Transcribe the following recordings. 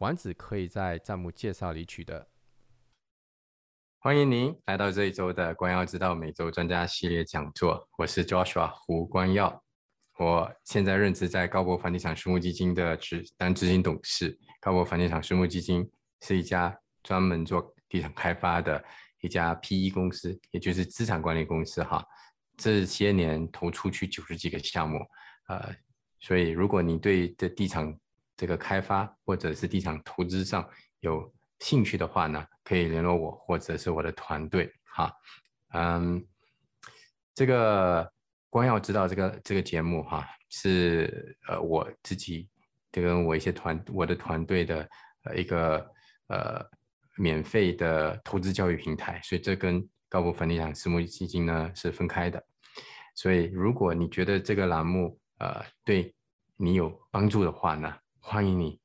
网址可以在账目介绍里取得。欢迎您来到这一周的光耀之道每周专家系列讲座，我是 Joshua 胡光耀，我现在任职在高博房地产私募基金的执行董事。高博房地产私募基金是一家专门做地产开发的一家 PE 公司，也就是资产管理公司哈。这些年投出去90几个项目，所以如果你对这地产这个开发或者是地产投资上有兴趣的话呢，可以联络我或者是我的团队哈。这个光耀之道这个节目哈，是我自己跟我的团队的一个免费的投资教育平台，所以这跟高博房地产私募基金呢是分开的。所以如果你觉得这个栏目对你有帮助的话呢，欢迎你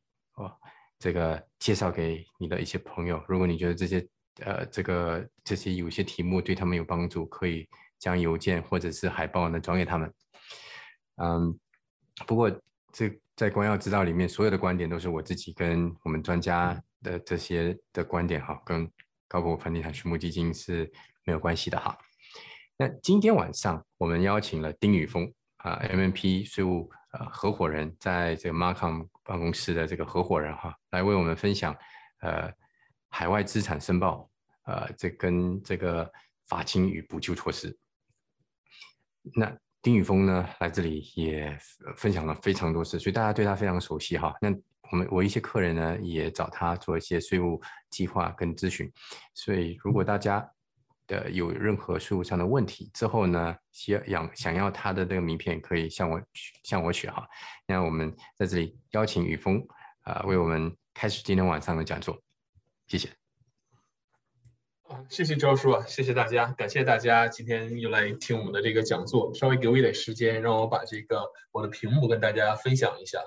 这个介绍给你的一些朋友。如果你觉得这些有些题目对他们有帮助，可以将邮件或者是海报呢转给他们。不过在光耀之道里面，所有的观点都是我自己跟我们专家的这些的观点哈，跟高博房地产私募基金是没有关系的哈。那今天晚上我们邀请了丁宇峰MNP 税务合伙人，在这个 Markham 办公室的这个合伙人哈，来为我们分享海外资产申报这跟这个法清与补救措施。那丁宇峰呢来这里也分享了非常多次，所以大家对他非常熟悉哈。那我一些客人呢也找他做一些税务计划跟咨询，所以如果大家有任何税务上的问题之后呢，想要他的这个名片，可以向我取哈。那我们在这里邀请宇峰为我们开始今天晚上的讲座，谢谢。谢谢周叔，谢谢大家，感谢大家今天又来听我们的这个讲座。稍微给我一点时间，让我把这个我的屏幕跟大家分享一下。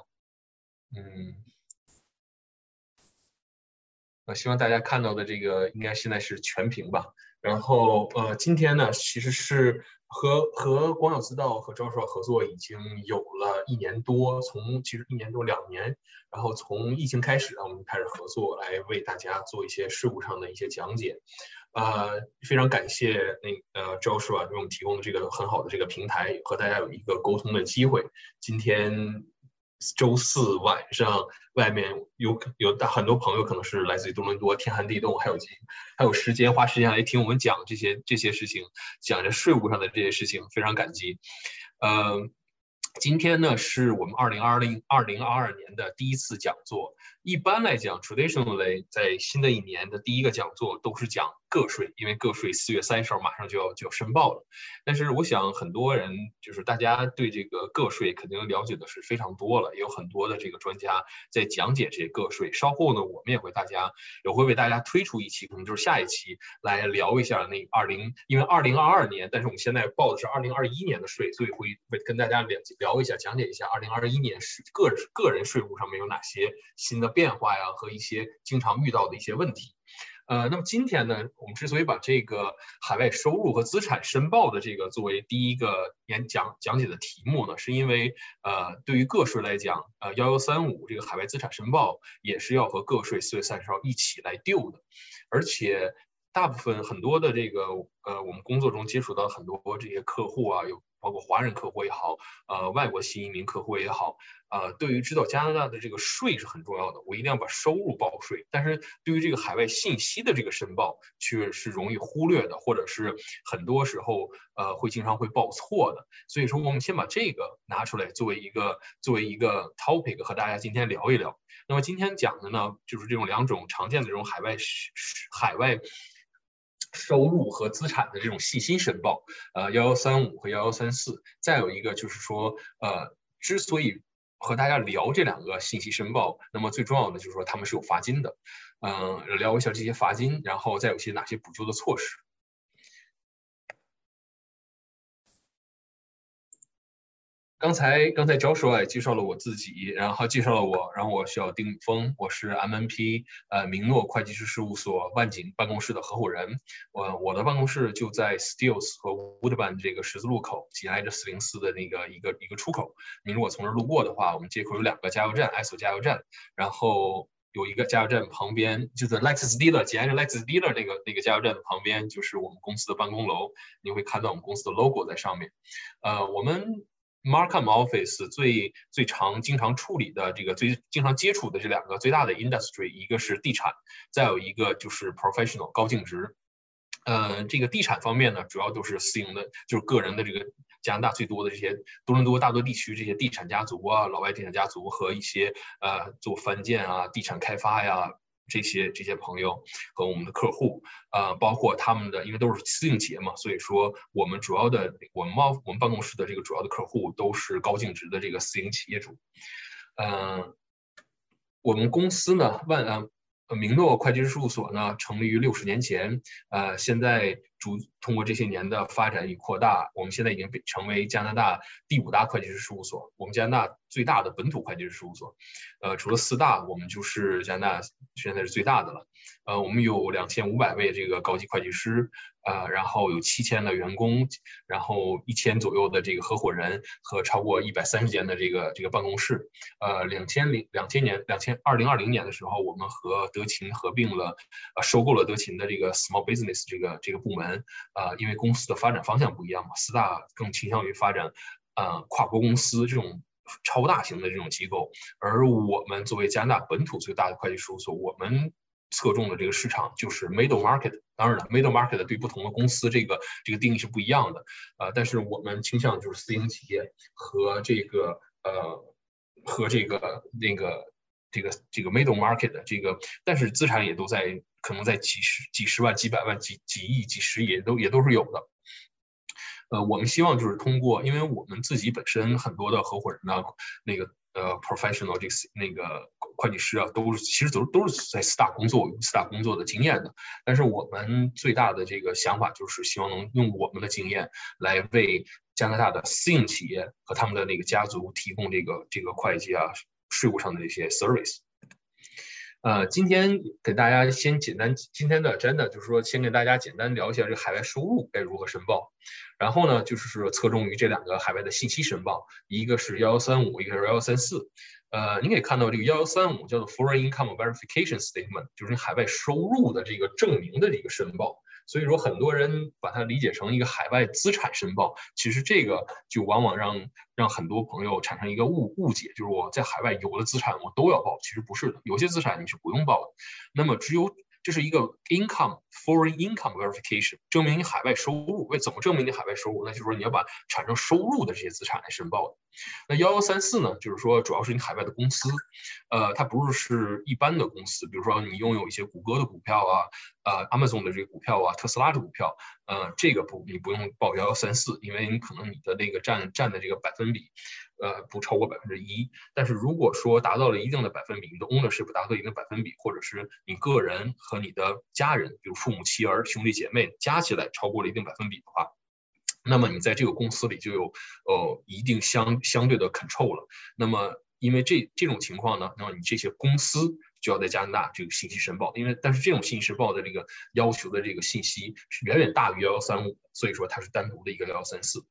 我希望大家看到的这个应该现在是全屏吧。然后今天呢其实是和光耀之道和招硕合作已经有了1年多，2年，然后从疫情开始我们开始合作，来为大家做一些事务上的一些讲解。非常感谢Joshua 给我们提供这个很好的这个平台，和大家有一个沟通的机会。今天周4晚上，外面有很多朋友可能是来自于多伦多，天寒地冻，还有花时间来听我们讲这些事情，讲着税务上的这些事情，非常感激。今天呢是我们2022年的第一次讲座。一般来讲 traditionally 在新的一年的第一个讲座都是讲个税，因为个税4月30号马上就要申报了。但是我想很多人就是大家对这个个税肯定了解的是非常多了，也有很多的这个专家在讲解这些个税。稍后呢我们也会为大家推出一期，可能就是下一期来聊一下因为2022年，但是我们现在报的是2021年的税，所以会跟大家聊一下，讲解一下2021年个人税务上面有哪些新的变化呀，和一些经常遇到的一些问题。那么今天呢，我们之所以把这个海外收入和资产申报的这个作为第一个讲解的题目呢，是因为对于个税来讲，1135这个海外资产申报也是要和个税4月30号一起来 due 的，而且很多的这个我们工作中接触到很多这些客户啊，有包括华人客户也好，外国新移民客户也好，对于知道加拿大的这个税是很重要的，我一定要把收入报税。但是对于这个海外信息的这个申报，却是容易忽略的，或者是很多时候经常会报错的。所以说，我们先把这个拿出来作为一个 topic 和大家今天聊一聊。那么今天讲的呢，就是这种两种常见的这种海外收入和资产的这种信息申报，1135和1134，再有一个就是说，之所以和大家聊这两个信息申报。那么最重要的就是说他们是有罚金的，聊一下这些罚金，然后再有些哪些补救的措施。刚才 Joshua 也介绍了我自己，然后我叫丁峰，我是 MNP 明诺会计师事务所万景办公室的合伙人。我的办公室就在 Steels 和 Woodbine 这个十字路口，紧挨着404的那个一个出口。你如果从这路过的话，我们街口有2个加油站，爱索加油站，然后有一个加油站旁边就是 Lexus dealer， 紧挨着 Lexus dealer 那个加油站的旁边就是我们公司的办公楼，你会看到我们公司的 logo 在上面。我们 Markham office 最经常接触的这2个最大的 industry， 一个是地产，再有一个就是 professional 高净值。这个地产方面呢，主要都是私营的，就是个人的这个加拿大最多的这些多伦多、大多地区这些地产家族啊，老外地产家族和一些做翻建啊、地产开发呀。这些朋友和我们的客户，包括他们的，因为都是私营企业嘛，所以说我们办公室的这个主要的客户都是高净值的这个私营企业主。我们公司呢，明诺会计师事务所呢，成立于60年前，现在通过这些年的发展与扩大，我们现在已经成为加拿大第5大会计师事务所，我们加拿大最大的本土会计师事务所，除了4大，我们就是加拿大现在是最大的了。我们有2500位这个高级会计师，然后有7000的员工，然后1000左右的这个合伙人和超过130间的这个办公室。2020年的时候，我们和德勤收购了德勤的这个 small business 这个部门。因为公司的发展方向不一样嘛，4大更倾向于发展跨国公司这种超大型的这种机构，而我们作为加拿大本土最大的会计事务所，我们侧重的这个市场就是 middle market。 当然了 middle market 对不同的公司这个定义是不一样的，但是我们倾向就是私营企业和这个 middle market 的但是资产也都在可能在几十万、几百万、几亿、几十亿也都是有的。我们希望就是通过，因为我们自己本身很多的合伙人呢，professional 会计师啊，其实都是在4大工作的经验的。但是我们最大的这个想法就是希望能用我们的经验来为加拿大的私营企业和他们的那个家族提供这个会计啊。税务上的这些 service。今天给大家今天的 agenda 就是说，先给大家简单聊一下这个海外收入该如何申报，然后呢，就是侧重于这2个海外的信息申报，一个是1135，一个是1134。你可以看到这个1135叫做 Foreign Income Verification Statement， 就是海外收入的这个证明的这个申报。所以说，很多人把它理解成一个海外资产申报，其实这个就往往让很多朋友产生一个误解，就是我在海外有的资产我都要报，其实不是的，有些资产你是不用报的。那么这是一个 foreign income verification， 证明你海外收入。怎么证明你海外收入？那就是说你要把产生收入的这些资产来申报的。那1134呢，就是说主要是你海外的公司，它不是一般的公司，比如说你拥有一些谷歌的股票啊，Amazon 的这个股票啊，特斯拉的股票，这个你不用报1134，因为你可能你的那个占的这个百分比，不超过1%。但是如果说达到了一定的百分比，你的 ownership 达到一定百分比，或者是你个人和你的家人，比如父母、妻儿、兄弟姐妹加起来超过了一定百分比的话，那么你在这个公司里就有一定相对的 control 了。那么因为这种情况呢，那么你这些公司就要在加拿大这个信息申报，但是这种信息申报的这个要求的这个信息是远远大于1135，所以说它是单独的一个1134。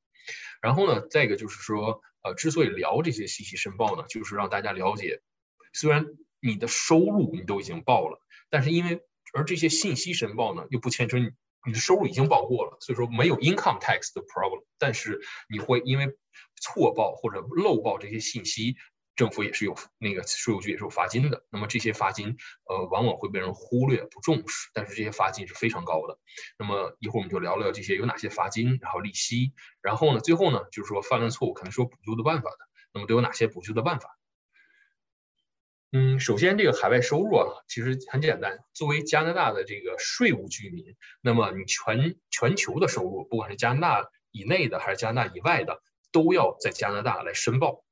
然后呢，再一个就是说，之所以聊这些信息申报呢，就是让大家了解，虽然你的收入你都已经报了，但是而这些信息申报呢，又不牵扯你的收入已经报过了，所以说没有 income tax 的 problem， 但是你会因为错报或者漏报这些信息，政府也是有那个税务局也是有罚金的。那么这些罚金往往会被人忽略不重视，但是这些罚金是非常高的。那么一会儿我们就聊聊这些有哪些罚金，然后利息，然后呢最后呢就是说犯了错误可能是有补救的办法的，那么都有哪些补救的办法？首先这个海外收入啊，其实很简单。作为加拿大的这个税务居民，那么你全球的收入，不管是加拿大以内的还是加拿大以外的，都要在加拿大来申报，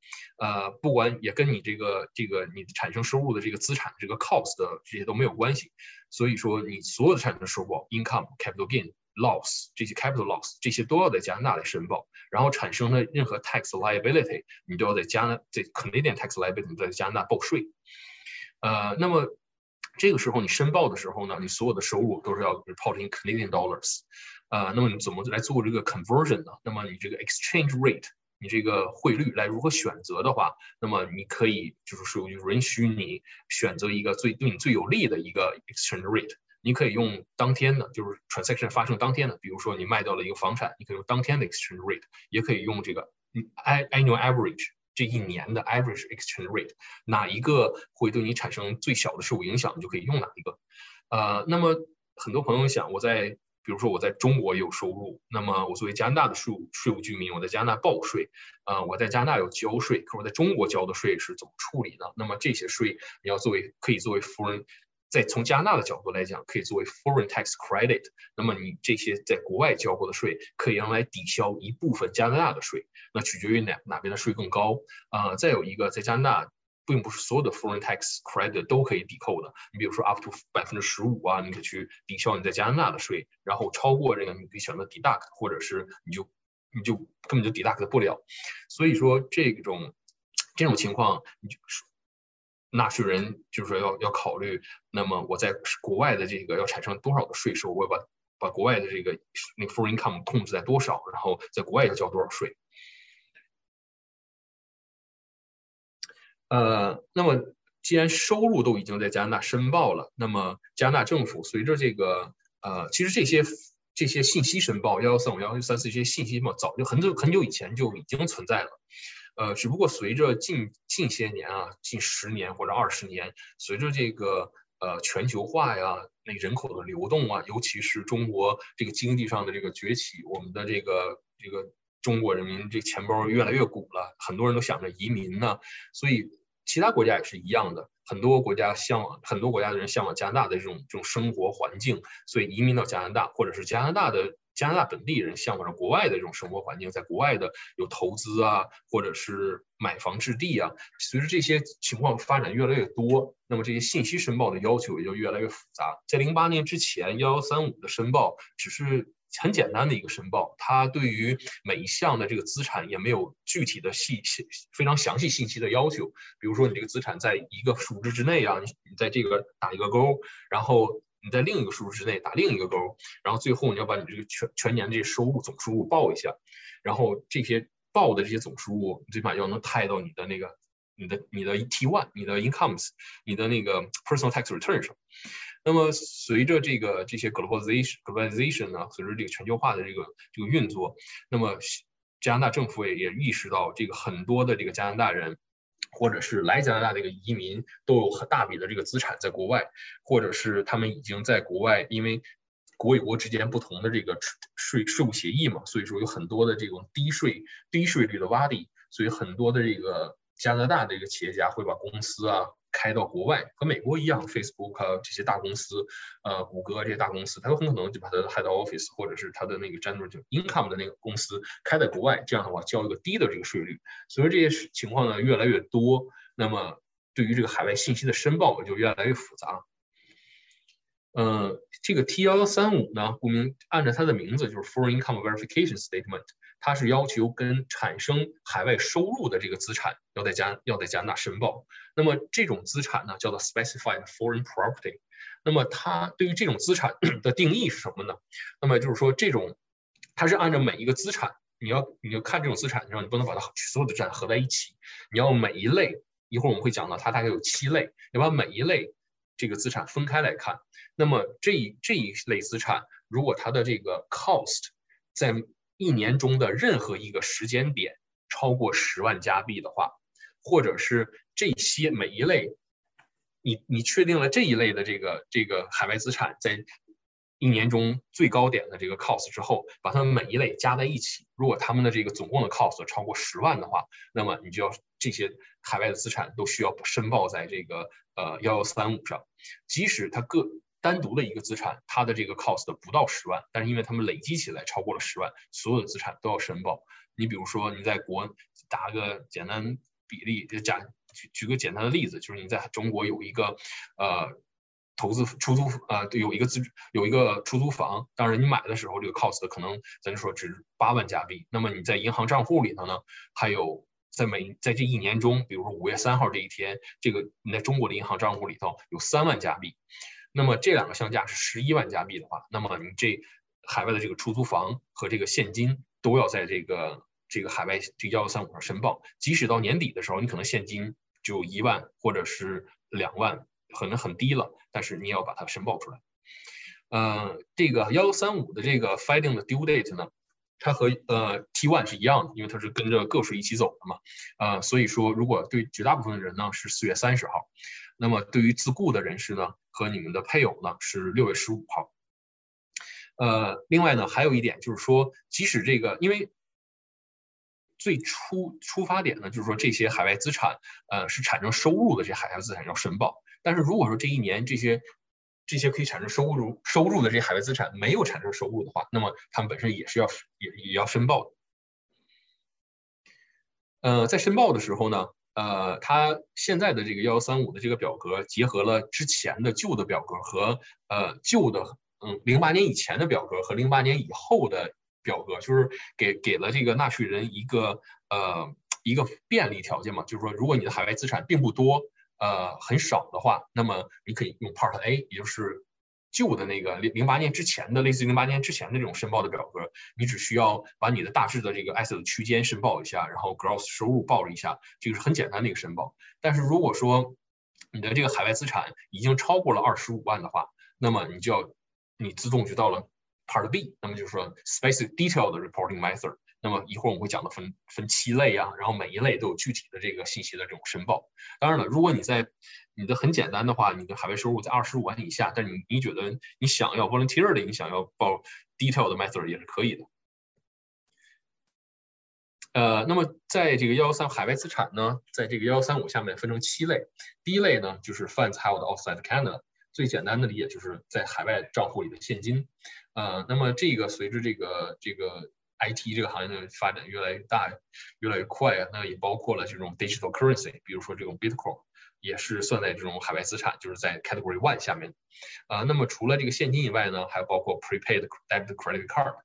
不管也跟你这个你产生收入的这个资产这个 cost 的这些都没有关系。所以说你所有的产生收入 income、capital gain、loss 这些 capital loss 这些都要在加拿大来申报，然后产生的任何 tax liability 你都要在 Canadian tax liability 在加拿大报税。那么这个时候你申报的时候呢，你所有的收入都是要 report in Canadian dollars。那么你怎么来做这个 conversion 呢？那么你这个 exchange rate， 你这个汇率来如何选择的话，那么你可以就是说允许你选择一个对你最有利的一个 exchange rate。你可以用当天的，就是 transaction 发生当天的，比如说你卖掉了一个房产，你可以用当天的 exchange rate， 也可以用这个 annual average。这一年的 average exchange rate 哪一个会对你产生最小的受影响，你就可以用哪一个。那么很多朋友想，比如说我在中国有收入，那么我作为加拿大的税务居民，我在加拿大报税，我在加拿大有交税，可我在中国交的税是怎么处理呢？那么这些税你要可以作为 foreign， 在从加拿大的角度来讲，可以作为 foreign tax credit。那么你这些在国外交过的税，可以用来抵消一部分加拿大的税。那取决于哪边的税更高。再有一个，在加拿大并不是所有的 foreign tax credit 都可以抵扣的。你比如说 up to 15% 啊，你可以去抵消你在加拿大的税，然后超过这个你可以选择 deduct， 或者是你就根本就 deduct 不了。所以说这种情况，纳税人就是说要考虑，那么我在国外的这个要产生多少的税收，我要把国外的这个foreign income 控制在多少，然后在国外要交多少税。那么既然收入都已经在加拿大申报了，那么加拿大政府随着这个其实这些信息申报113、134这些信息嘛，早就很久以前就已经存在了。只不过随着近些年啊，近10年或者20年，随着这个全球化呀，那人口的流动啊，尤其是中国这个经济上的这个崛起，我们的这个中国人民这钱包越来越鼓了，很多人都想着移民呢，所以其他国家也是一样的，很多国家的人向往加拿大的这种生活环境，所以移民到加拿大，或者是加拿大本地人向往着国外的这种生活环境，在国外的有投资啊，或者是买房置地啊。随着这些情况发展越来越多，那么这些信息申报的要求也就越来越复杂。在08年之前，1135的申报只是很简单的一个申报，它对于每一项的这个资产也没有具体的非常详细信息的要求。比如说你这个资产在一个数值之内啊，你在这个打一个勾，然后你在另一个数值之内打另一个勾，然后最后你要把你这个全年的这些收入总收入报一下，然后这些报的这些总收入最起码要能tie到你的那个你的 T1， 你的 incomes， 你的那个 personal tax return 上。那么随着这些 globalization 呢，随着这个全球化的这个运作，那么加拿大政府也意识到，这个很多的这个加拿大人，或者是来加拿大这个移民都有很大笔的这个资产在国外，或者是他们已经在国外，因为国与国之间不同的这个税务协议嘛，所以说有很多的这种低税率的洼地，所以很多的这个加拿大这个企业家会把公司啊开到国外，和美国一样 ，Facebook 啊这些大公司，谷歌这些大公司，它都很可能就把它的 head office 或者是它的那个 general income 的那个公司开在国外，这样的话交一个低的这个税率。所以这些情况呢越来越多，那么对于这个海外信息的申报就越来越复杂。这个 T1135 呢，顾名按照它的名字就是 Foreign Income Verification Statement。它是要求跟产生海外收入的这个资产要在加拿大申报。那么这种资产呢，叫做 specified foreign property。那么它对于这种资产的定义是什么呢？那么就是说，它是按照每一个资产，你要看这种资产，然后你不能把它所有的资产合在一起，你要每一类，一会儿我们会讲到它大概有7类，你把每一类这个资产分开来看。那么这一类资产，如果它的这个 cost 在一年中的任何一个时间点超过10万加币的话，或者是每一类，你确定了这一类的这个海外资产在一年中最高点的这个 cost 之后，把它们每一类加在一起，如果他们的这个总共的 cost 超过10万的话，那么你就要这些海外的资产都需要申报在这个1135上，即使它单独的一个资产，它的这个 cost 不到10万，但是因为他们累积起来超过了10万，所有的资产都要申报。你比如说你在国打个简单比例，就举个简单的例子，就是你在中国有一个投资出租有一个出租房，当然你买的时候这个 cost 可能咱就说值8万加币，那么你在银行账户里头呢，还有在这一年中，比如说5月3号这一天，这个你在中国的银行账户里头有3万加币，那么这两个相加是11万加币的话，那么你这海外的这个出租房和这个现金都要在这个海外这个1135上申报，即使到年底的时候，你可能现金只有1万或者是2万。可能很低了，但是你也要把它申报出来。这个1135的这个 filing 的 due date 呢，它和T1 是一样的，因为它是跟着个税一起走的嘛。所以说如果对绝大部分的人呢是4月30号，那么对于自雇的人士呢和你们的配偶呢是6月15号。另外呢还有一点就是说，即使这个因为。最出发点呢，就是说这些海外资产，是产生收入的，这海外资产要申报。但是如果说这一年这些可以产生收入的这些海外资产没有产生收入的话，那么他们本身也要申报的。在申报的时候呢，它现在的这个1135的这个表格结合了之前的旧的表格和旧的08年以前的表格和08年以后的。表格就是给了这个纳税人一个便利条件嘛，就是说如果你的海外资产并不多，很少的话，那么你可以用 Part A， 也就是旧的那个08年之前的，类似于08年之前的这种申报的表格，你只需要把你的大致的这个 asset 区间申报一下，然后 gross 收入报了一下，这个是很简单的一个申报。但是如果说你的这个海外资产已经超过了25万的话，那么你自动就到了。Part B， 那么就是说 specific detail 的 reporting method， 那么一会儿我们会讲的分7类啊，然后每一类都有具体的这个信息的这种申报。当然了，如果你的很简单的话，你的海外收入在25万以下，但是你觉得你想要 volunteer 的，你想要报 detail 的 method 也是可以的。那么在这个113海外资产呢，在这个1135下面分成7类，第一类呢就是 funds held outside Canada。最简单的理解就是在海外账户里的现金，那么这个随着这个 IT 这个行业的发展越来越大、越来越快啊，那也包括了这种 digital currency， 比如说这种 Bitcoin 也是算在这种海外资产，就是在 Category 1 下面，那么除了这个现金以外呢，还包括 prepaid debit credit card，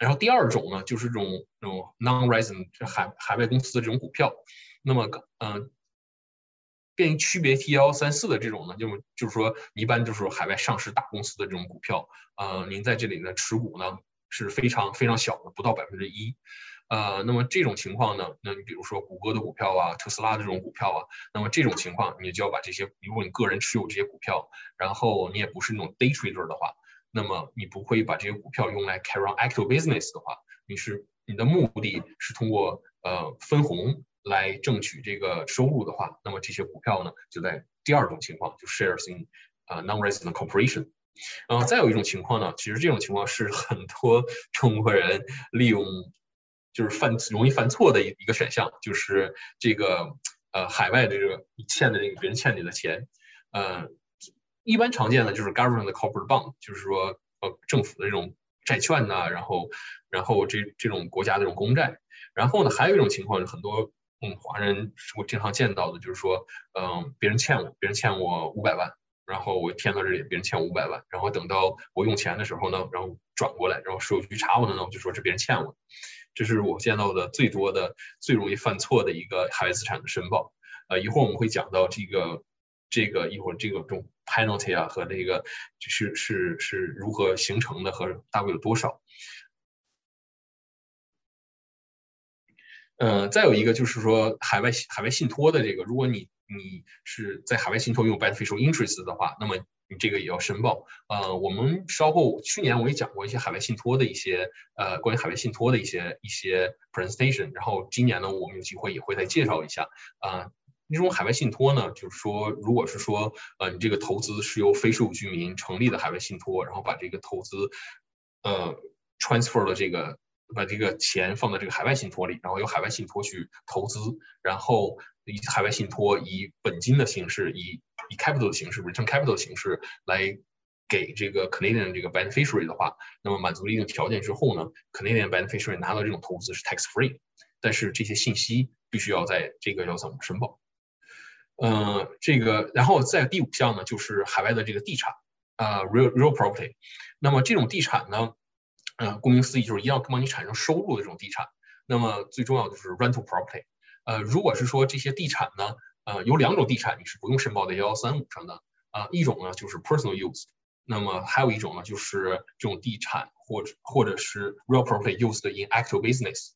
然后第二种呢就是这种 non-resident 海外公司的这种股票，那么便于区别 T1134的这种呢，就是说一般就是说海外上市大公司的这种股票，您在这里的持股呢是非常非常小的，不到1%，那么这种情况呢，那你比如说谷歌的股票啊、特斯拉这种股票啊，那么这种情况你就要把这些，如果你个人持有这些股票，然后你也不是那种 day trader 的话，那么你不会把这些股票用来 carry on active business 的话，你的目的是通过分红。来争取这个收入的话，那么这些股票呢，就在第二种情况，就 shares in non-resident corporation。再有一种情况呢，其实这种情况是很多中国人利用就是容易犯错的一个选项，就是这个海外的这个别人欠你的钱，一般常见的就是 government 的 corporate bond， 就是说政府的这种债券呐，然后这种国家的这种公债，然后呢，还有一种情况是很多。华人我经常见到的就是说，别人欠我500万，然后我填到这里，别人欠我500万，然后等到我用钱的时候呢，然后转过来，然后税务局查我的呢，我就说这别人欠我。这是我见到的最多的、最容易犯错的一个海外资产的申报。一会儿我们会讲到这个一会儿这种 penalty 啊和这个是如何形成的和大概有多少。再有一个就是说海外信托的这个，如果你是在海外信托用 beneficial interest 的话，那么你这个也要申报。我们稍后去年我也讲过一些海外信托的一些关于海外信托的一些 presentation， 然后今年呢我们有机会也会再介绍一下。这种海外信托呢，就是说如果是说你这个投资是由非税务居民成立的海外信托，然后把这个投资transfer 了这个。把这个钱放在这个海外信托里，然后由海外信托去投资，然后以海外信托以本金的形式，以 capital 的形式 return capital 的形式来给这个 Canadian 这个 beneficiary 的话，那么满足了一定条件之后呢 ，Canadian beneficiary 拿到这种投资是 tax free， 但是这些信息必须要在这个要怎么申报？这个然后在第五项呢，就是海外的这个地产啊 real property， 那么这种地产呢，顾名思义就是一定要帮你产生收入的这种地产。那么最重要的就是 rental property， 如果是说这些地产呢，有两种地产你是不用申报在1135上的，一种呢就是 personal use， 那么还有一种呢就是这种地产或者是 real property used in actual business，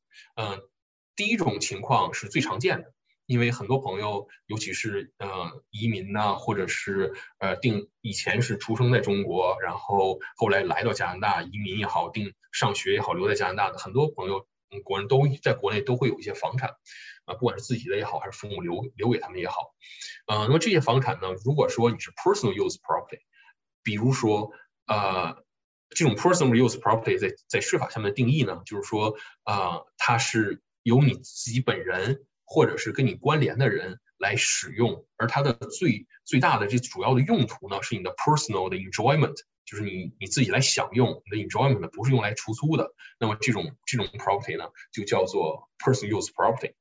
第一种情况是最常见的，因为很多朋友尤其是移民呐，或者是以前是出生在中国，然后后来来到加拿大移民也好，定上学也好，留在加拿大的很多朋友。国人都在国内都会有一些房产，不管是自己的也好，还是父母留给他们也好，那么这些房产呢，如果说你是 personal use property， 比如说这种 personal use property 在税法下面的定义呢，就是说它是由你自己本人或者是跟你关联的人来使用，而它的最大的这主要的用途呢，是你的 personal 的 enjoyment。就是你自己来享用，你的 enjoyment 不是用来出租的。那么这种 property 呢，就叫做 personal use property。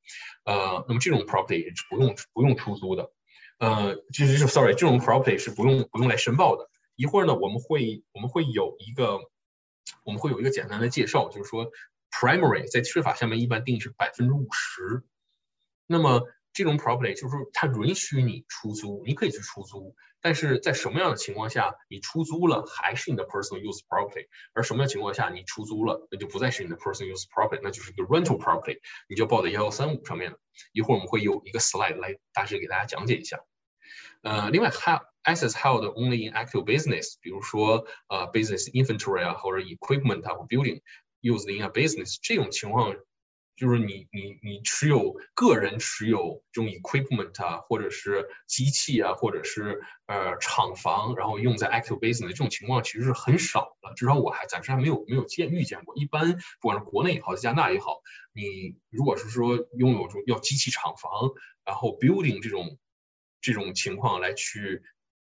那么这种 property 也是不用出租的。这种 property 是不用来申报的。一会儿呢，我们会有一个简单的介绍，就是说 primary 在税法下面一般定义是 50%。那么这种 property 就是它允许你出租，你可以去出租，但是在什么样的情况下你出租了还是你的 personal use property， 而什么样的情况下你出租了那就不再是你的 personal use property， 那就是一个 rental property， 你就报在1135上面了。一会儿我们会有一个 slide 来大致给大家讲解一下。另外 assets held only in active business， 比如说business inventory 啊，或者 equipment 啊，或 building used in a business， 这种情况就是你个人持有这种 equipment 啊，或者是机器啊，或者是厂房，然后用在 active business， 这种情况其实是很少的，至少我还暂时还没有遇见过。一般不管是国内也好，加拿大也好，你如果是说拥有这种要机器厂房，然后 building 这种情况来去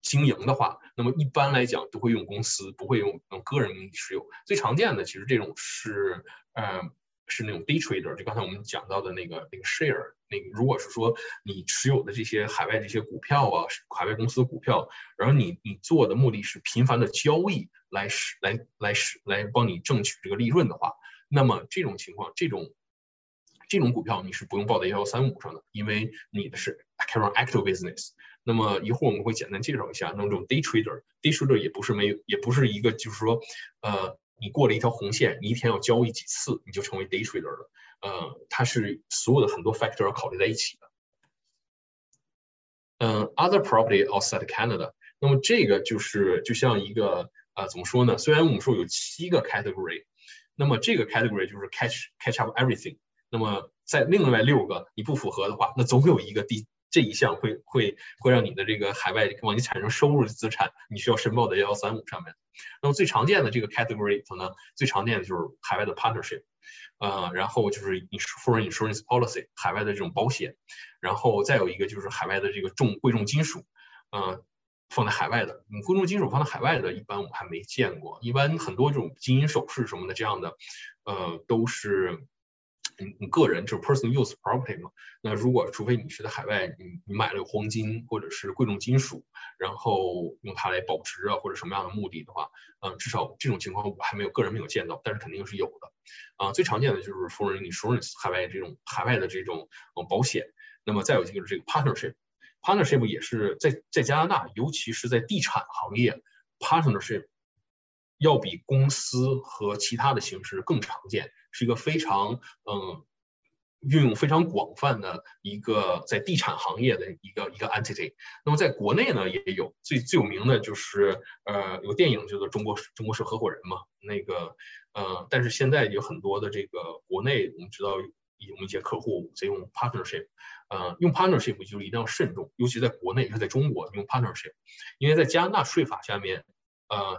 经营的话，那么一般来讲都会用公司，不会用个人名义持有。最常见的其实这种是是那种 day trader， 就刚才我们讲到的那个 share， 那个如果是说你持有的这些海外这些股票啊，海外公司的股票，然后你做的目的是频繁的交易来帮你挣取这个利润的话，那么这种情况这种股票你是不用报在1135上的，因为你的是 active business。那么一会儿我们会简单介绍一下，那么这种 day trader 也不是一个就是说你过了一条红线，你一天要交易几次，你就成为 day trader 了。它是所有的很多 factor 要考虑在一起的。Other property outside Canada， 那么这个就是就像一个怎么说呢？虽然我们说有7个 category， 那么这个 category 就是 catch up everything。那么在另外6个你不符合的话，那总有一个这一项会让你的这个海外往你产生收入的资产，你需要申报在1135上面。那么最常见的这个 category 呢，最常见的就是海外的 partnership， 然后就是 foreign insurance policy 海外的这种保险，然后再有一个就是海外的这个贵重金属，放在海外的，贵重金属放在海外的，一般我们还没见过。一般很多这种金银首饰什么的这样的，都是。你个人就是 personal use property 嘛，那如果除非你是在海外，你买了黄金或者是贵重金属，然后用它来保值啊，或者什么样的目的的话，至少这种情况我还个人没有见到，但是肯定是有的。最常见的就是 foreign insurance 海外的这种保险，那么再有就是这个 partnership 也是在加拿大，尤其是在地产行业 partnership。要比公司和其他的形式更常见，是一个非常运用非常广泛的一个在地产行业的一个 entity。那么在国内呢也有最有名的就是有电影叫做中国式合伙人嘛，那个但是现在有很多的这个国内我们知道有一些客户在用 partnership， 用 partnership 就一定要慎重，尤其在国内也是在中国用 partnership， 因为在加拿大税法下面。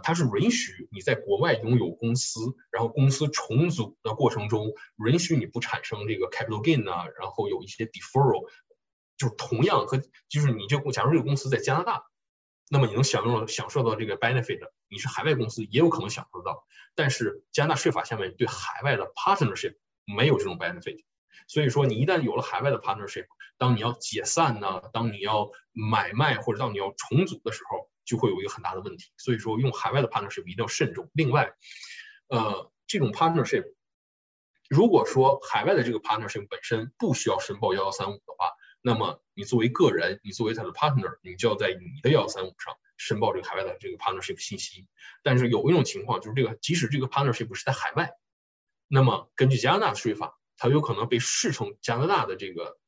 它是允许你在国外拥有公司，然后公司重组的过程中允许你不产生这个 capital gain 啊，然后有一些 deferral， 就是同样和就是你假如这个公司在加拿大，那么你能享受到这个 benefit， 你是海外公司也有可能享受到，但是加拿大税法下面对海外的 partnership 没有这种 benefit， 所以说你一旦有了海外的 partnership， 当你要解散呢，当你要买卖或者当你要重组的时候，就会有一个很大的问题。所以说用海外的 partnership 一定要慎重。另外，这种 partnership 如果说海外的这个 partnership 本身不需要申报1135的话，那么你作为个人，你作为他的 partner， 你就要在你的1135上申报这个海外的这个 partnership 信息。但是有一种情况就是，即使这个 partnership 是在海外，那么根据加拿大税法，它有可能被视成加拿大的这个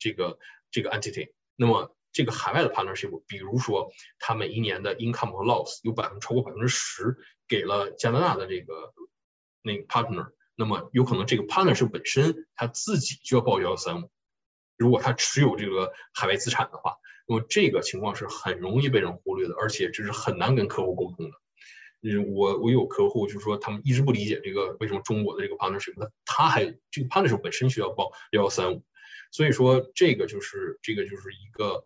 entity。那么这个海外的 partnership， 比如说它每一年的 income 和 loss 有超过10%给了加拿大的这个partner， 那么有可能这个 partnership 本身它自己就要报1135。如果他持有这个海外资产的话，那么这个情况是很容易被人忽略的，而且这是很难跟客户沟通的。我有客户就是说，他们一直不理解这个为什么中国的这个 partnership， 这个 partnership 本身需要报1135，所以说这个就是一个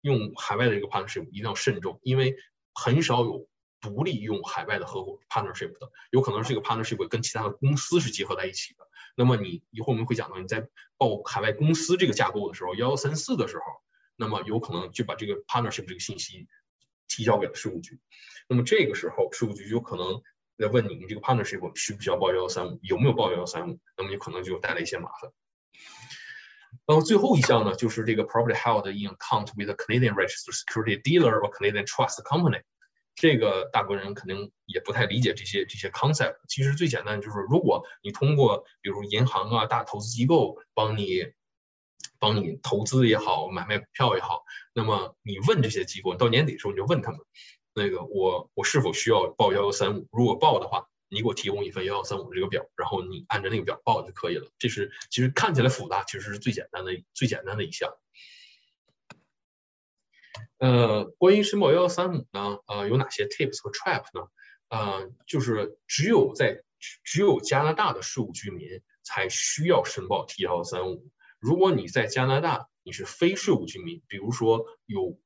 用海外的这个 partnership 一定要慎重，因为很少有独立用海外的合伙 partnership 的，有可能这个 partnership 跟其他的公司是结合在一起的。那么你以后我们会讲到，你在报海外公司这个架构的时候，1134的时候，那么有可能就把这个 partnership 这个信息提交给了税务局。那么这个时候税务局有可能在问你，你这个 partnership 需不需要报1135，有没有报1135，那么有可能就带来一些麻烦。然后最后一项呢，就是这个 property held in account with a Canadian registered security dealer or Canadian trust company。这个大国人肯定也不太理解这些 concept。其实最简单就是，如果你通过比如银行啊、大投资机构帮你投资也好、买卖股票也好，那么你问这些机构，到年底的时候你就问他们，那个我是否需要报1135？如果报的话，你给我提供一份1135的这个表，然后你按照那个表报就可以了。这是其实看起来复杂，其实是最简单的一项。关于申报1135呢，有哪些 tips 和 trap 呢？就是只有加拿大的税务居民才需要申报 T1135。如果你在加拿大你是非税务居民，比如说有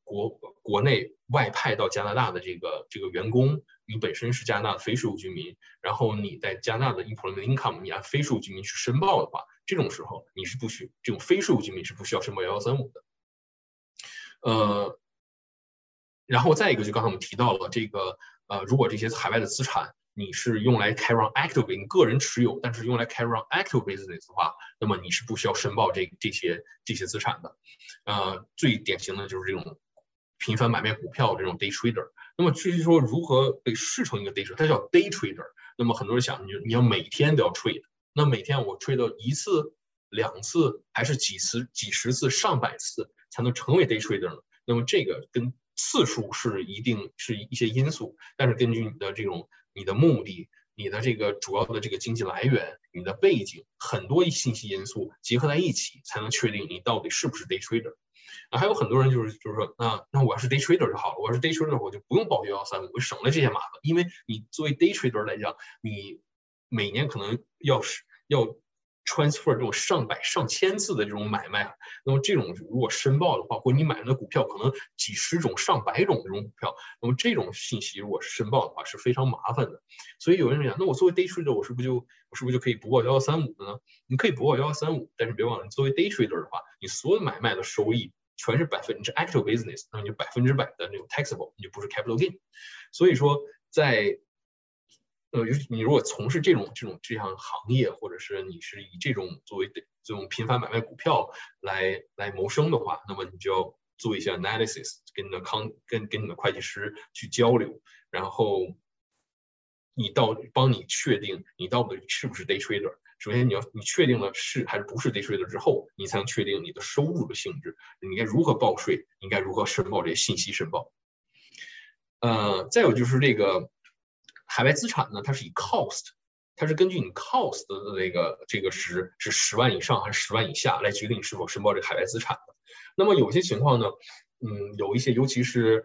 国内外派到加拿大的这个员工，你本身是加拿大的非税务居民，然后你在加拿大的 employment income 你按非税务居民去申报的话，这种时候你是这种非税务居民是不需要申报1135的。然后再一个，就刚才我们提到了这个，如果这些海外的资产你是用来 carry on active， 你个人持有，但是用来 carry on active business 的话，那么你是不需要申报这些资产的。最典型的就是这种频繁买卖股票这种 day trader。那么至于说如何被视成一个 day trader， 它叫 day trader。那么很多人想，你要每天都要 trade， 那每天我 trade 到一次、两次，还是几次、几十次、上百次才能成为 day trader 呢？那么这个跟次数是一些因素，但是根据你的目的、你的这个主要的这个经济来源、你的背景，很多信息因素结合在一起，才能确定你到底是不是 day trader。还有很多人就是说，那我要是 day trader 就好了，我要是 day trader 我就不用报1135，我省了这些麻烦。因为你作为 day trader 来讲，你每年可能要 transfer 这种上百上千次的这种买卖，那么这种如果申报的话，或者你买的股票可能几十种上百种这种股票，那么这种信息如果是申报的话是非常麻烦的。所以有人讲，那我作为 day trader 我是不是就可以不报1135的呢？你可以不报1135，但是别忘了，你作为 day trader 的话，你所有买卖的收益全是active business， 那你就100%的那种 taxable， 你就不是 capital gain。所以说在你如果从事这项行业，或者是你是以这种频繁买卖股票来谋生的话，那么你就要做一些 analysis， 跟你的会计师去交流，然后帮你确定你到底是不是 day trader。首先你确定了是还是不是 day trader 之后，你才能确定你的收入的性质，你该如何报税，你该如何申报这些信息申报。再有就是这个海外资产呢，它是以 cost， 它是根据你 cost 的这个是10万以上还是10万以下来决定你是否申报这个海外资产的。那么有些情况呢，有一些尤其是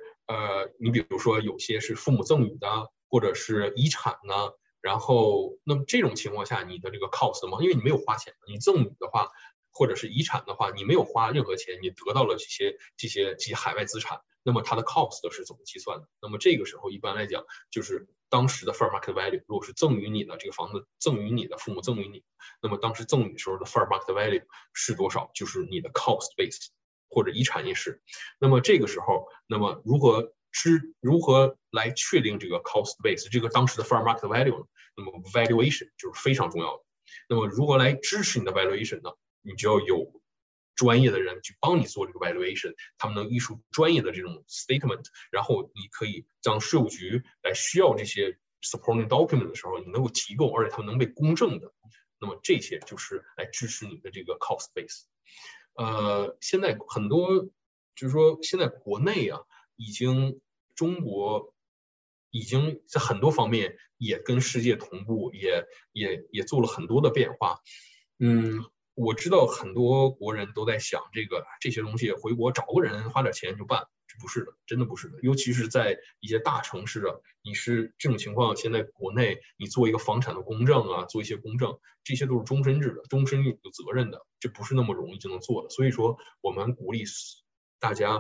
你比如说有些是父母赠与的，或者是遗产呢，然后那么这种情况下你的这个 cost 嘛，因为你没有花钱，你赠与的话或者是遗产的话，你没有花任何钱，你得到了这些海外资产，那么它的 cost 是怎么计算的？那么这个时候一般来讲就是当时的 fair market value， 如果是赠与你的这个房子，赠与你的父母赠与你，那么当时赠与时候的 fair market value 是多少？就是你的 cost base 或者遗产也是。那么这个时候，那么如何来确定这个 cost base 这个当时的 fair market value 呢？那么 valuation 就是非常重要的。那么如何来支持你的 valuation 呢？你就要有专业的人去帮你做这个 valuation， 他们能译出专业的这种 statement， 然后你可以让税务局来需要这些 supporting document 的时候，你能够提供，而且他们能被公证的。那么这些就是来支持你的这个 cost base。现在很多就是说，现在国内啊，中国已经在很多方面也跟世界同步，也做了很多的变化。我知道很多国人都在想这些东西，回国找个人花点钱就办，这不是的，真的不是的。尤其是在一些大城市啊，你是这种情况，现在国内你做一个房产的公证啊，做一些公证，这些都是终身制的，终身有责任的，这不是那么容易就能做的。所以说，我们鼓励大家，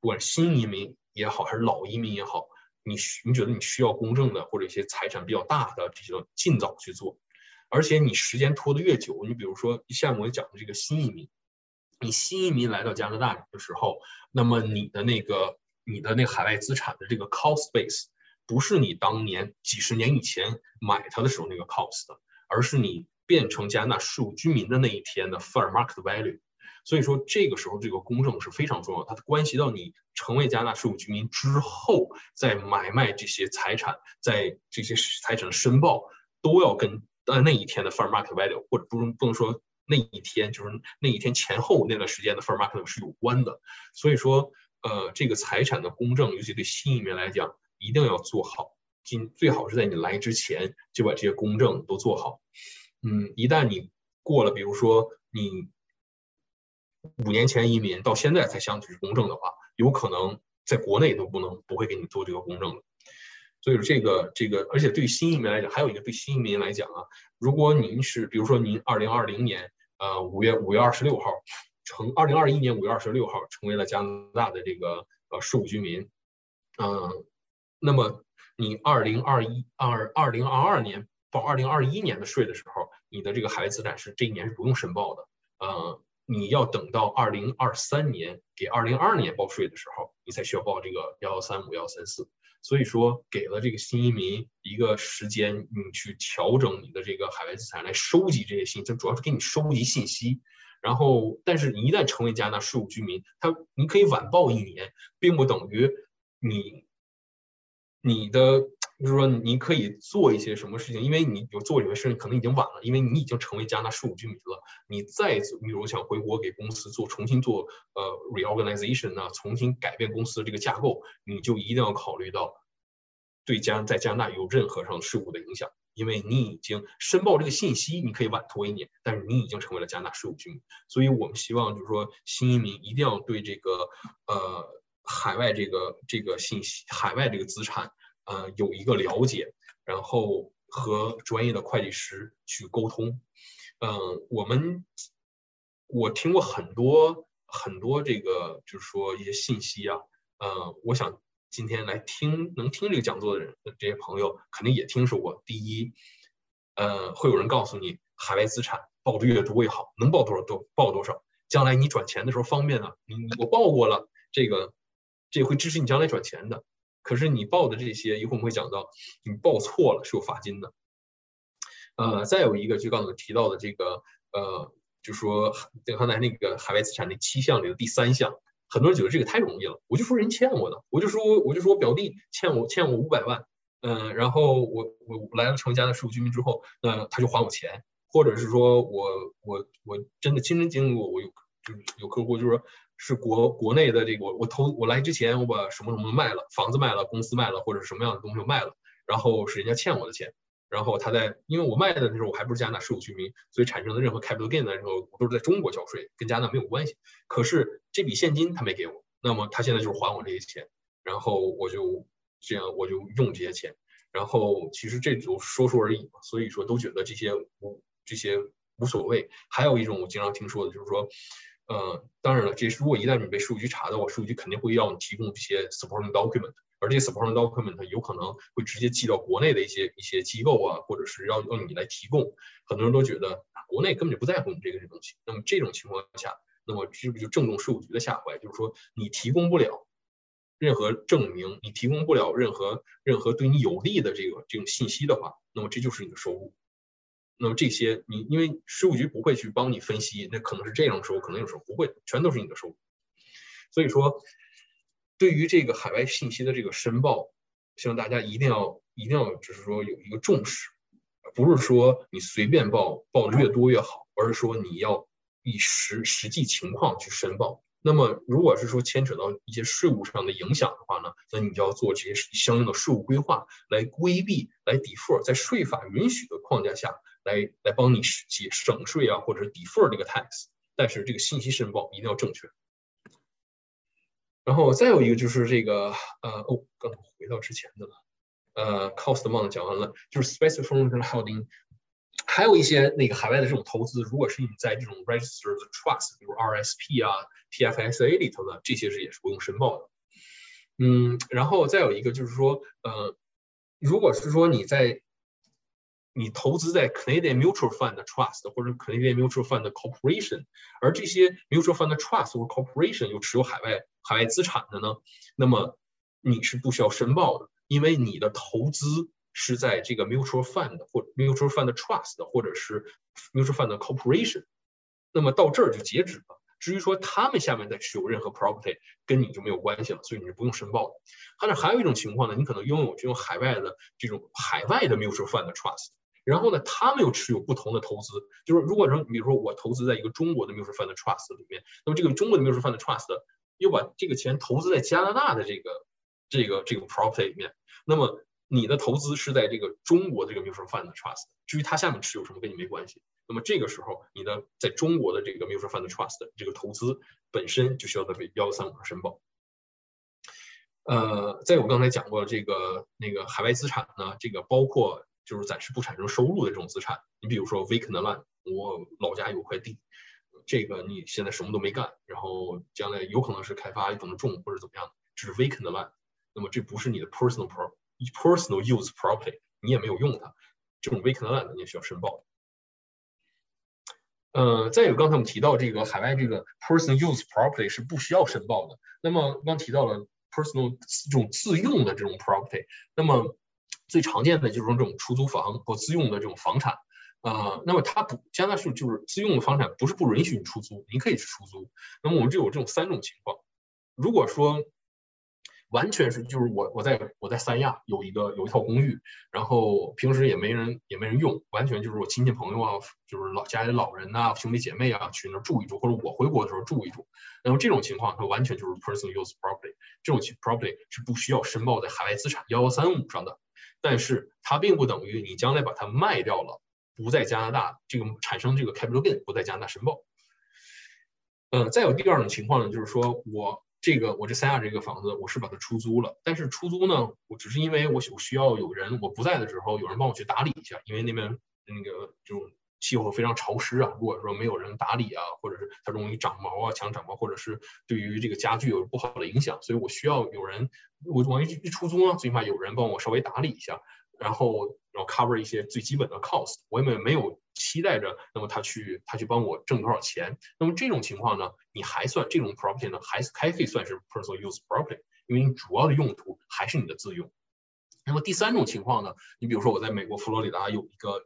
不管新移民也好，还是老移民也好，你觉得你需要公证的或者一些财产比较大的这些，尽早去做。而且你时间拖得越久，你比如说像我讲的这个新移民，你新移民来到加拿大的时候，那么你的那个海外资产的这个 cost base 不是你当年几十年以前买它的时候那个 cost 的，而是你变成加拿大税务居民的那一天的 fair market value。所以说这个时候这个公证是非常重要，它关系到你成为加拿大税务居民之后再买卖这些财产，在这些财产的申报都要跟那一天的 fair market value， 或者不能说那一天，就是那一天前后那段时间的 fair market value 是有关的。所以说，这个财产的公证，尤其对新移民来讲，一定要做好，最好是在你来之前就把这些公证都做好。一旦你过了，比如说你5年前移民到现在才想去公证的话，有可能在国内都不会给你做这个公证的。所以这个，而且对新移民来讲，还有一个对新移民来讲啊，如果您是比如说您2020年5月26号2021年5月26号成为了加拿大的这个税务居民，那么你2022年报2021年的税的时候，你的这个海外资产是这一年是不用申报的，你要等到2023年给2022年报税的时候，你才需要报这个1135、1134。所以说，给了这个新移民一个时间，你去调整你的这个海外资产，来收集这些信息，主要是给你收集信息。然后，但是你一旦成为加拿大税务居民，你可以晚报1年，并不等于你的，就是说你可以做一些什么事情，因为你有做一些事情可能已经晚了，因为你已经成为加拿大税务居民了。你再比如想回国给公司重新做reorganization 啊，重新改变公司的这个架构，你就一定要考虑到对在加拿大有任何上税务的影响，因为你已经申报这个信息，你可以晚拖1年，但是你已经成为了加拿大税务居民。所以我们希望就是说，新移民一定要对这个海外这个信息，海外这个资产，有一个了解，然后和专业的会计师去沟通。我听过很多这个就是说一些信息啊，我想今天能听这个讲座的人，这些朋友肯定也听说过。第一，会有人告诉你，海外资产报的越多越好，能报多少都报多少，将来你转钱的时候方便啊，我报过了这会支持你将来转钱的。可是你报的这些，一会我们会讲到，你报错了是有罚金的。再有一个，就刚才提到的这个，就说刚才那个海外资产那7项里的第3项，很多人觉得这个太容易了，我就说人欠我的，我就说表弟欠我500万，然后我来了成为加拿大税务居民之后，他就还我钱，或者是说我真的亲身经历过，我有客户就是说。是国内的这个，我来之前我把什么什么卖了，房子卖了，公司卖了，或者什么样的东西卖了，然后是人家欠我的钱，然后因为我卖的那时候我还不是加拿大税务居民，所以产生的任何 capital gain 的时候，我都是在中国交税，跟加拿大没有关系。可是这笔现金他没给我，那么他现在就是还我这些钱，然后我就用这些钱，然后其实这就说而已嘛，所以说都觉得这些无所谓。还有一种我经常听说的就是说。当然了，这如果一旦你被税务局查到，税务局肯定会要你提供这些 supporting document， 而这些 supporting document 有可能会直接寄到国内的一些机构啊，或者是让你来提供。很多人都觉得国内根本就不在乎你这个东西。那么这种情况下，那么这不就正中税务局的下怀？就是说你提供不了任何证明，你提供不了任何对你有利的这种信息的话，那么这就是你的收入。 那么这些你因为税务局不会去帮你分析，那可能是这种收入，可能有时候不会，全都是你的收入。所以说，对于这个海外信息的这个申报，希望大家一定要就是说有一个重视，不是说你随便报的越多越好，而是说你要以实际情况去申报。那么如果是说牵扯到一些税务上的影响的话呢，那你就要做这些相应的税务规划，来规避来 defer， 在税法允许的框架下。 来帮你省税啊，或者是 defer 这个 tax， 但是这个信息申报一定要正确。然后再有一个就是这个刚才回到之前的了，cost amount 讲完了，就是 special foreign holding， 还有一些那个海外的这种投资，如果是你在这种 registered trust， 比如 RSP 啊、TFSA 里头的，这些是也是不用申报的。然后再有一个就是说，如果是说你投资在 Canadian Mutual Fund 的 Trust 或者 Canadian Mutual Fund 的 Corporation， 而这些 Mutual Fund 的 Trust 或 Corporation 又持有海外资产的呢，那么你是不需要申报的，因为你的投资是在这个 Mutual Fund 或 Mutual Fund 的 Trust 或者是 Mutual Fund 的 Corporation， 那么到这儿就截止了。至于说他们下面再持有任何 property， 跟你就没有关系了，所以你是不用申报的。但是还有一种情况呢，你可能拥有这种海外的 Mutual Fund 的 Trust。 然后呢，他们又持有不同的投资，就是如果说，比如说我投资在一个中国的 mutual fund 的 trust 里面，那么这个中国的 mutual fund 的 trust 又把这个钱投资在加拿大的这个 property 里面，那么你的投资是在这个中国这个 mutual fund 的 trust， 至于它下面持有什么跟你没关系。那么这个时候，你的在中国的这个 mutual fund 的 trust 这个投资本身就需要在135上申报。 在我刚才讲过这个那个海外资产呢，这个包括。 就是暂时不产生收入的这种资产，你比如说 vacant land， 我老家有块地，这个你现在什么都没干，然后将来有可能是开发，有可能种或者怎么样，这是 vacant land， 那么这不是你的 personal use property， 你也没有用它，这种 vacant land 你也需要申报。再有刚才我们提到这个海外这个 personal use property 是不需要申报的，那么刚提到了 personal 这种自用的这种 property， 那么。 最常见的就是这种出租房和自用的这种房产，那么它不，加拿大是就是自用的房产不是不允许你出租，你可以去出租。那么我们就有这种三种情况。如果说完全是就是我在三亚有一套公寓，然后平时也没人用，完全就是我亲戚朋友啊，就是家里老人呐、兄弟姐妹啊去那住一住，或者我回国的时候住一住。那么这种情况它完全就是 personal use property， 这种 property 是不需要申报在海外资产1135上的。 但是它并不等于你将来把它卖掉了，不在加拿大这个产生这个 capital gain， 不在加拿大申报。再有第二种情况呢，就是说我这三亚这个房子我是把它出租了，但是出租呢，我只是因为我需要有人我不在的时候有人帮我去打理一下，因为那边那个这种气候非常潮湿啊，如果说没有人打理啊，或者是它容易长毛啊、强长毛，或者是对于这个家具有不好的影响，所以我需要有人。 我往一出租啊，最起码有人帮我稍微打理一下，然后 cover 一些最基本的 cost， 我也没有期待着，那么他去帮我挣多少钱。那么这种情况呢，你还算这种 property 呢，还可以算是 personal use property， 因为你主要的用途还是你的自用。那么第三种情况呢，你比如说我在美国佛罗里达有一个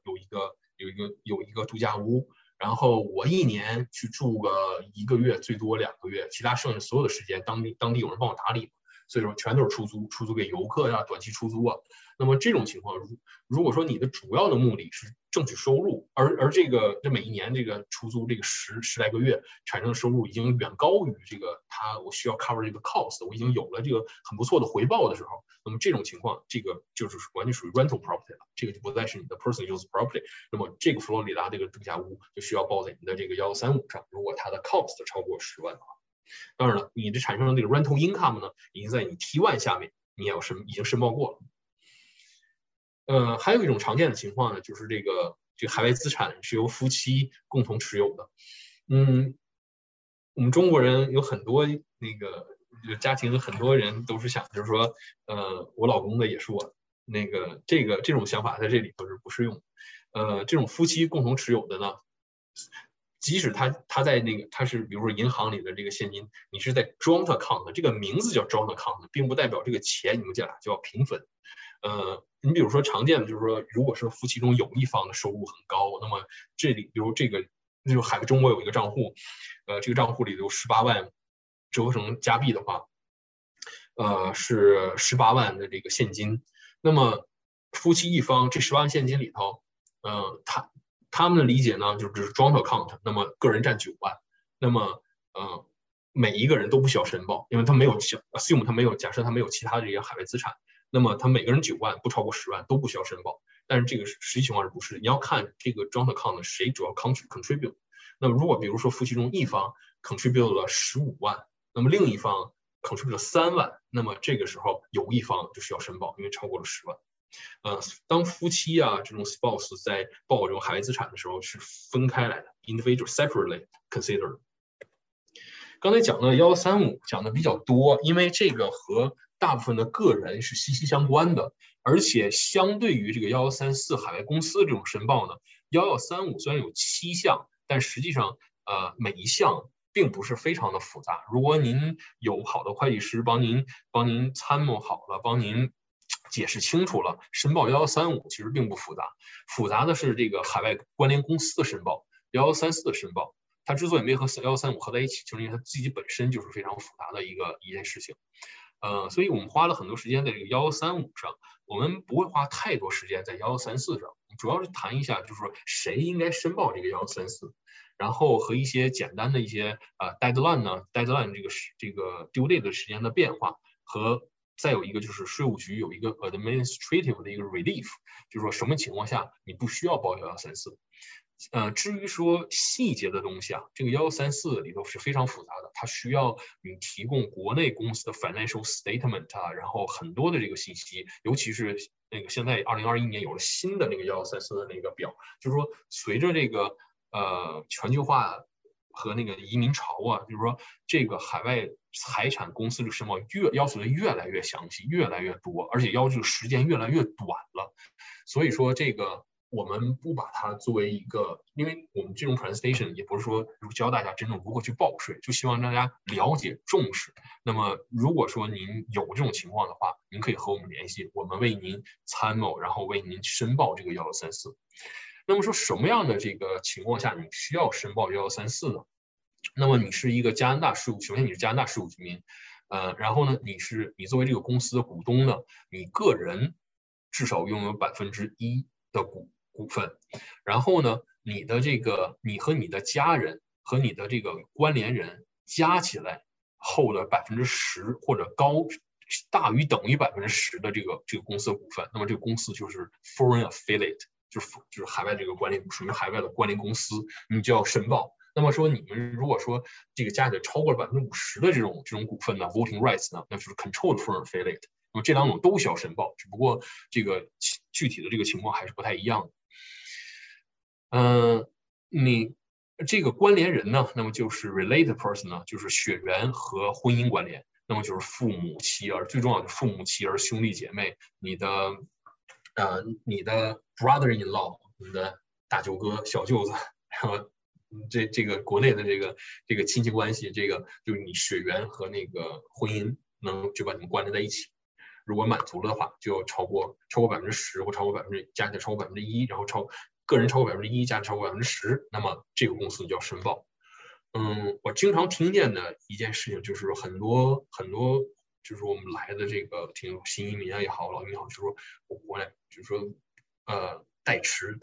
度假屋，然后我一年去住个1个月最多2个月，其他剩下所有的时间当地有人帮我打理。 所以说全都是出租给游客呀、短期出租啊。那么这种情况，如果说你的主要的目的是挣取收入，而这每一年这个出租这个10来个月产生的收入已经远高于这个我需要 cover 这个 cost， 我已经有了这个很不错的回报的时候，那么这种情况，这个就是完全属于 rental property 了，这个就不再是你的 personal use property。那么这个佛罗里达这个度假屋就需要报在你的这个1135上，如果它的 cost 超过10万的话。 当然了，你的产生的这个 rental income 呢，已经在你 T1 下面，你也要已经申报过了。还有一种常见的情况呢，就是这个海外资产是由夫妻共同持有的。我们中国人有很多那个家庭，很多人都是想就是说，我老公的也是我那个这种想法在这里头是不适用。这种夫妻共同持有的呢，即使他在那个他是比如说银行里的这个现金，你是在 joint account， 这个名字叫 joint account， 并不代表这个钱你们家就要平分。你比如说常见的就是说，如果是夫妻中有一方的收入很高，那么这里比如这个。那就中国有一个账户，这个账户里有18万，折合成加币的话，是18万的这个现金。那么夫妻一方这18万现金里头，他们的理解呢，就是 joint account， 那么个人占9万，那么每一个人都不需要申报，因为他没有 assume 他没有假设他没有其他的这些海外资产，那么他每个人9万不超过10万都不需要申报。但是这个实际情况是不是？你要看这个 joint account 谁主要 contribute。那么如果比如说夫妻中一方 contribute 了15万，那么另一方 contribute 了3万，那么这个时候有一方就需要申报，因为超过了10万。当夫妻啊这种 spouse 在报这种海外资产的时候是分开来的 ，individual separately considered。刚才讲的1135讲的比较多，因为这个和大部分的个人是息息相关的，而且相对于这个1134海外公司这种申报呢，1135虽然有7项，但实际上每一项并不是非常的复杂。如果您有好的会计师帮您参谋好了，帮您解释清楚了，申报1135其实并不复杂。复杂的是这个海外关联公司的申报，1134的申报。它之所以没和1135合在一起，就是因为它自己本身就是非常复杂的一件事情。所以我们花了很多时间在这个1135上，我们不会花太多时间在1134上，主要是谈一下就是说谁应该申报这个1134，然后和一些简单的一些deadline 呢 ，deadline 这个 due date 的时间的变化，和再有一个就是税务局有一个 administrative 的一个 relief， 就是说什么情况下你不需要报1134。至于说细节的东西啊，这个1134里头是非常复杂的，它需要你提供国内公司的 financial statement 啊，然后很多的这个信息，尤其是那个现在2021年有了新的那个1134的那个表，就是说随着这个全球化和那个移民潮啊，就是说这个海外财产公司这个申报要求的越来越详细，越来越多，而且要求时间越来越短了，所以说这个。我们不把它作为一个，因为我们这种 presentation 也不是说教大家真正如何去报税，就希望大家了解重视。那么如果说您有这种情况的话，您可以和我们联系，我们为您参谋，然后为您申报这个1134。那么说什么样的这个情况下你需要申报1134呢？那么你是一个加拿大税务，首先你是加拿大税务居民，然后呢，你作为这个公司的股东呢，你个人至少拥有1%的股份，然后呢，你的这个你和你的家人和你的这个关联人加起来后的10%或者大于等于10%的这个公司的股份，那么这个公司就是 foreign affiliate， 就是海外这个关联属于海外的关联公司，你就要申报。那么说你们如果说这个加起来超过50%的这种股份呢 ，voting rights 呢，那就是 controlled foreign affiliate。那么这2种都需要申报，只不过这个具体的这个情况还是不太一样的。你这个关联人呢，那么就是 related person 呢，就是血缘和婚姻关联，那么就是父母、妻儿，最重要的是父母、妻儿、兄弟姐妹，你的 brother-in-law， 你的大舅哥、小舅子，然后这个国内的这个亲戚关系，这个就是你血缘和那个婚姻能就把你们关联在一起。如果满足了的话，就超过10%或超过加起来超过1%，然后个人超过1%，加超过10%，那么这个公司就要申报。我经常听见的一件事情就是很多就是我们来的这个新移民啊也好，老移民也好，就是说我过来就是说代持，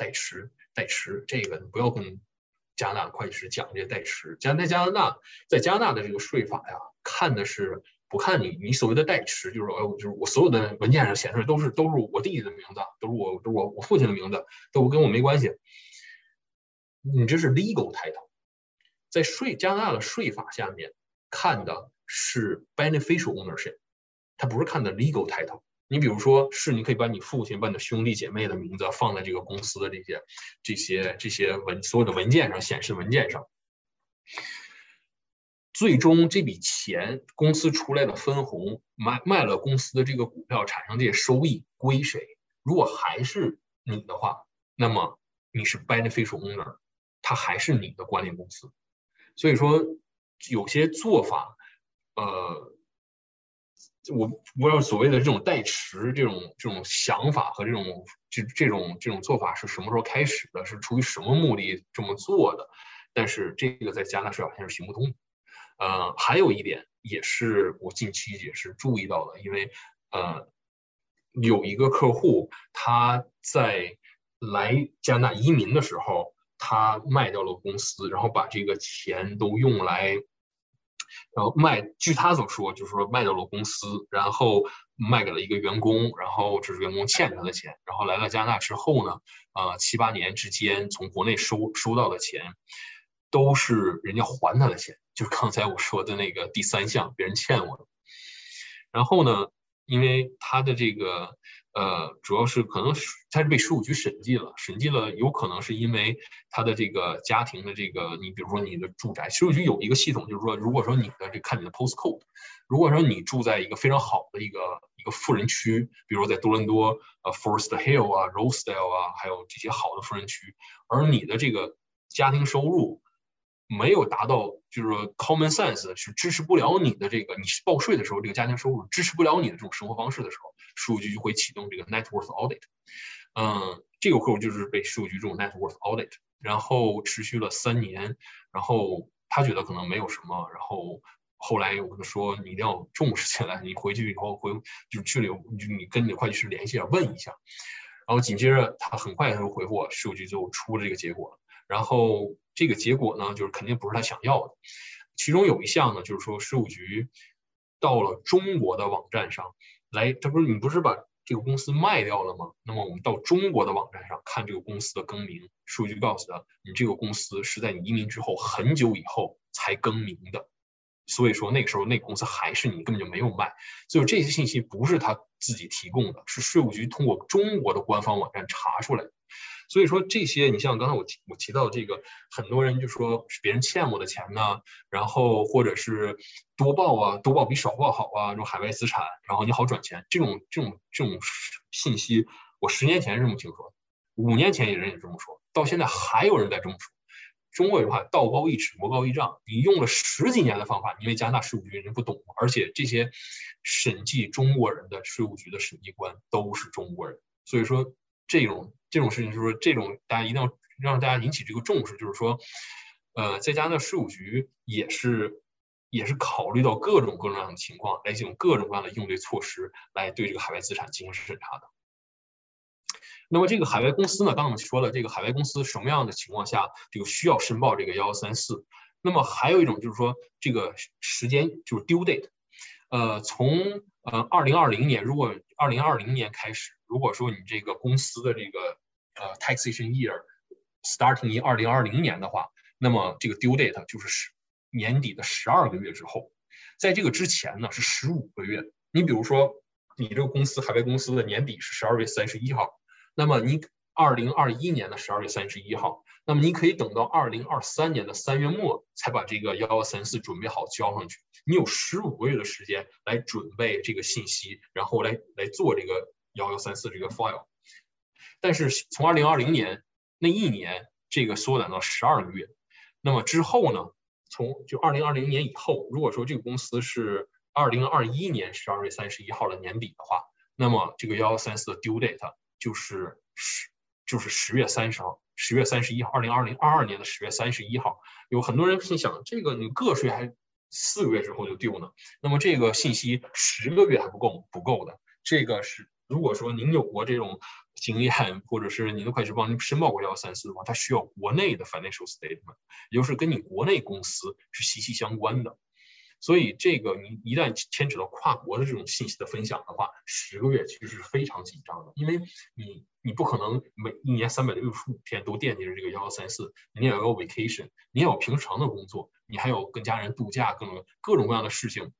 这个你不要跟加拿大会计师讲这些代持。在加拿大的这个税法呀，看的是不看你所谓的代持，就是就是我所有的文件上显示都是我弟弟的名字，都是我父亲的名字，都跟我没关系。你这是 legal title， 在加拿大的税法下面看的是 beneficial ownership， 它不是看的 legal title。你比如说是你可以把你父亲、把你的兄弟姐妹的名字放在这个公司的这些所有的文件上显示文件上。最终这笔钱公司出来的分红卖了公司的这个股票产生这些收益归谁？如果还是你的话，那么你是 beneficial owner， 它还是你的管理公司。所以说有些做法，我要所谓的这种代持这种想法和这种做法是什么时候开始的，是出于什么目的这么做的，但是这个在加拿大市场现在是行不通的。还有一点也是我近期也是注意到的，因为有一个客户他在来加拿大移民的时候，他卖掉了公司，然后把这个钱都用来，然后卖，据他所说就是说卖掉了公司，然后卖给了一个员工，然后这是员工欠他的钱，然后来到加拿大之后呢，7-8年之间从国内收到的钱都是人家还他的钱，就是刚才我说的那个第三项，别人欠我的。然后呢，因为他的这个主要是可能他是被税务局审计了，有可能是因为他的这个家庭的这个，你比如说你的住宅，税务局有一个系统，就是说如果说你的这看你的 postcode， 如果说你住在一个非常好的一个富人区，比如说在多伦多Forest Hill 啊 Rosedale 啊，还有这些好的富人区，而你的这个家庭收入没有达到，就是说 common sense 是支持不了你的这个，你报税的时候这个家庭收入支持不了你的这种生活方式的时候，税务局就会启动这个 net worth audit。这个客户就是被税务局这种 net worth audit， 然后持续了3年，然后他觉得可能没有什么，然后后来我就说你一定要重视起来，你回去以后就去了，你跟你的会计师联系问一下。然后紧接着他很快就回复我，税务局就出了这个结果了。然后这个结果呢，就是肯定不是他想要的。其中有一项呢，就是说税务局到了中国的网站上来，你不是把这个公司卖掉了吗？那么我们到中国的网站上看这个公司的更名，税务局告诉他，你这个公司是在你移民之后很久以后才更名的，所以说那个时候那个公司还是你，根本就没有卖。所以这些信息不是他自己提供的，是税务局通过中国的官方网站查出来的。所以说这些，你像刚才我提到这个，很多人就说是别人欠我的钱呢，然后或者是多报比少报好啊，这种海外资产，然后你好转钱，这种信息，我10年前是这么听说的，5年前也人也这么说，到现在还有人在这么说。中国有句话，道高一尺，魔高一丈。你用了10几年的方法，因为加拿大税务局人不懂，而且这些审计中国人的税务局的审计官都是中国人，所以说这种事情，就是这种大家一定要让大家引起这个重视，就是说，在加拿大税务局也是考虑到各种样的情况，来进行各种各样的应对措施，来对这个海外资产进行审查的。那么这个海外公司呢，刚才我们说了，这个海外公司什么样的情况下这个需要申报这个1134？那么还有一种就是说这个时间就是 due date，从2020年，如果2020年开始，如果说你这个公司的这个taxation year starting 于2020年的话，那么这个 due date 就是年底的12个月之后，在这个之前呢是15个月。你比如说你这个公司海外公司的年底是12月31号，那么你2021年的12月31号，那么你可以等到2023年的3月末才把这个1134准备好交上去。你有15个月的时间来准备这个信息，然后来做这个1134这个 file。但是从2020年那一年，这个缩短到12个月。那么之后呢，从就2020年以后，如果说这个公司是2021年12月31号的年底的话，那么这个1134的 due date 就是10月30号，10月31号，2022年的10月31号。有很多人心想，这个你个税还4个月之后就丢呢，那么这个信息10个月还不够的。这个是如果说您有过这种经验，或者是您的会计师帮您申报过1134的话，它需要国内的 financial statement， 也就是跟你国内公司是息息相关的。所以这个你一旦牵扯到跨国的这种信息的分享的话，10个月其实是非常紧张的，因为你不可能每一年365天都惦记着这个1134，你也有 vacation， 你也有平常的工作，你还有跟家人度假，各种各样的事情，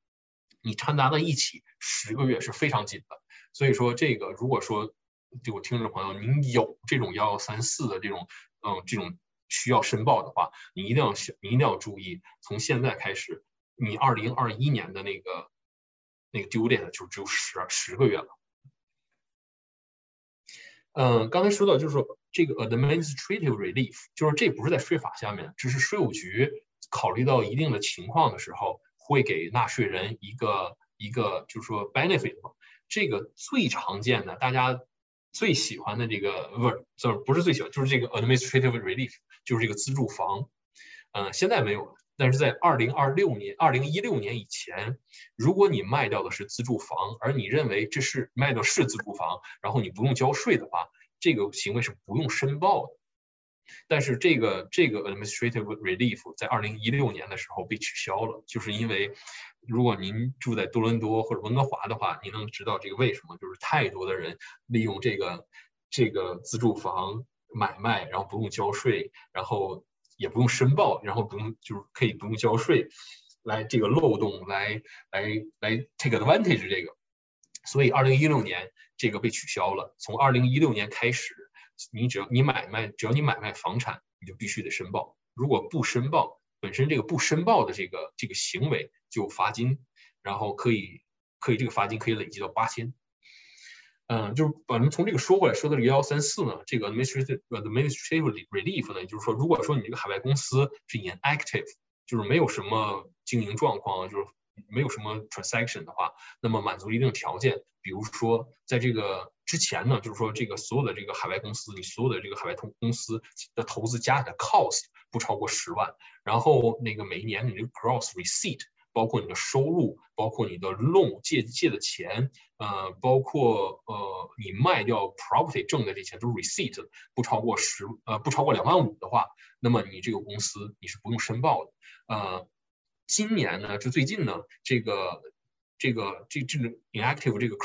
你掺杂在一起，10个月是非常紧的。所以说这个如果说对我听众朋友您有这种1134的这种需要申报的话，你一定要注意，从现在开始你2021年的那个 due date 就只有10个月了。刚才说到就是说这个 administrative relief， 就是这不是在税法下面，只是税务局考虑到一定的情况的时候，会给纳税人一个就是说 benefit。这个最常见的，大家最喜欢的这个不是最喜欢，就是这个 administrative relief， 就是这个自住房。现在没有了，但是在2016年以前，如果你卖掉的是自住房，而你认为这是卖的是自住房，然后你不用交税的话，这个行为是不用申报的。但是这个 administrative relief 在2016年的时候被取消了，就是因为如果您住在多伦多或者温哥华的话，您能知道这个为什么，就是太多的人利用这个自住房买卖，然后不用交税，然后也不用申报，然后就是可以不用交税，来这个漏洞来 take advantage 这个，所以2016年这个被取消了。从2016年开始，只要你买卖房产，你就必须得申报。如果不申报，本身这个不申报的这个行为就罚金，然后可以这个罚金可以累积到8000。就是我们从这个说回来，说到这个1134呢，这个 administrative relief 呢，也就是说，如果说你这个海外公司是 inactive， 就是没有什么经营状况，就是没有什么 transaction 的话，那么满足一定条件，比如说在这个之前呢，就是说这个所有的这个海外公司，你所有的这个海外公司的投资加起来 cost 不超过10万，然后那个每一年你这个 gross receipt， 包括你的收入，包括你的 loan 借的钱，包括你卖掉 property 挣的这钱都是 receipt， 不超过2万5的话，那么你这个公司你是不用申报的。今年呢，就最近呢，这个 inactive 这个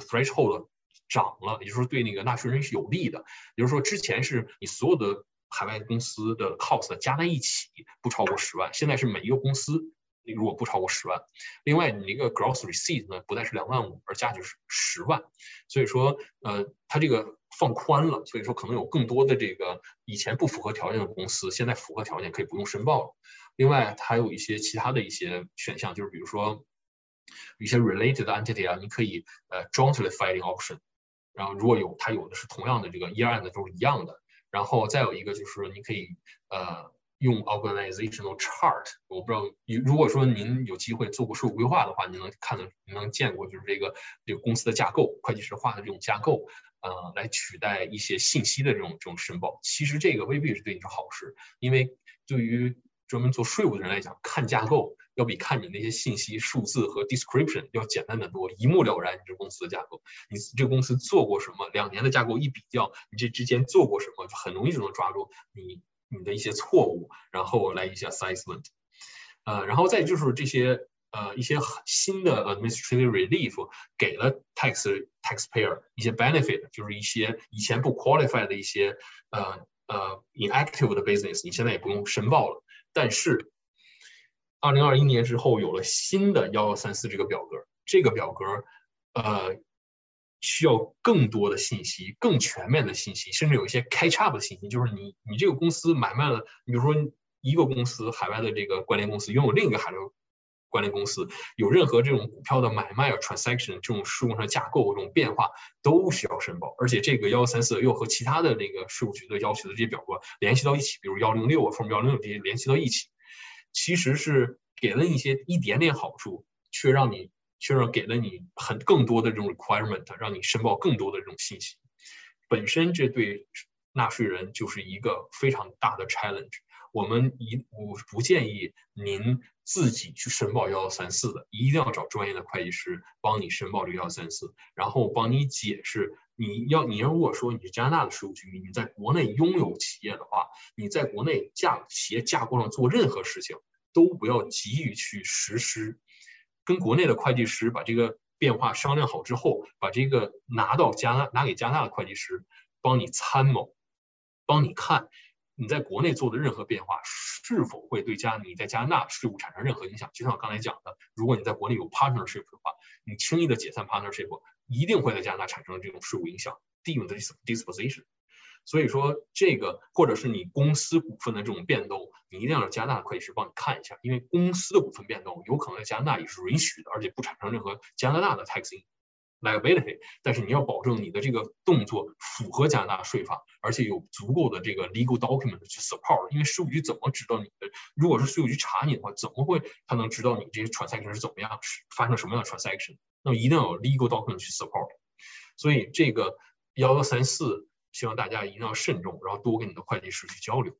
threshold 涨了，也就是说对那个纳税人是有利的。也就是说，之前是你所有的海外公司的 cost 加在一起不超过10万，现在是每一个公司如果不超过10万，另外你那个 gross receipt 呢不再是2万5，而加就是10万。所以说，它这个放宽了，所以说可能有更多的这个以前不符合条件的公司，现在符合条件可以不用申报了。另外，它还有一些其他的一些选项，就是比如说一些 related entity 啊，你可以jointly filing option， 然后如果有它有的是同样的这个一案的都是一样的，然后再有一个就是你可以用 organizational chart， 我不知道如果说您有机会做过税务规划的话，您能见过就是这个公司的架构，会计师化的这种架构，来取代一些信息的这种申报。其实这个未必是对你是好事，因为对于专门做税务的人来讲，看架构要比看你那些信息、数字和 description 要简单的多，一目了然你这公司的架构，你这公司做过什么，2年的架构一比较，你这之间做过什么，就很容易就能抓住你的一些错误，然后来一些 assessment。然后再就是这些一些新的 administrative relief 给了 taxpayer 一些 benefit， 就是一些以前不 qualify 的一些inactive 的 business， 你现在也不用申报了。但是2021年之后有了新的1134这个表格，需要更多的信息，更全面的信息，甚至有一些 catch up 的信息，就是你这个公司买卖了，比如说一个公司海外的这个关联公司拥有另一个海外关联公司，有任何这种股票的买卖啊 transaction 这种税务上架构这种变化都需要申报，而且这个1134又和其他的那个税务局的要求的这些表格联系到一起，比如106啊 Form 106这些联系到一起，其实是给了你一点点好处，却让给了你更多的这种 requirement， 让你申报更多的这种信息。本身这对纳税人就是一个非常大的 challenge。我不建议您自己去申报1134的，一定要找专业的会计师帮你申报这个1134，然后帮你解释。你如果说你是加拿大的税务局，你在国内拥有企业的话，你在国内企业架构上做任何事情都不要急于去实施，跟国内的会计师把这个变化商量好之后，把这个拿给加拿大的会计师帮你参谋，帮你看。你在国内做的任何变化是否会对你在加拿大税务产生任何影响？就像我刚才讲的，如果你在国内有 partnership 的话，你轻易的解散 partnership， 一定会在加拿大产生这种税务影响 deemed disposition。所以说这个或者是你公司股份的这种变动，你一定要让加拿大会计师帮你看一下，因为公司的股份变动有可能在加拿大也是允许的，而且不产生任何加拿大的 tax liability， 但是你要保证你的这个动作符合加拿大税法，而且有足够的这个 legal document 去 support， 因为税务局怎么知道你的？如果是税务局查你的话，怎么会他能知道你这些 transaction 是怎么样发生什么样的 transaction？ 那么一定要有 legal document 去 support。所以这个1134，希望大家一定要慎重，然后多跟你的会计师去交流。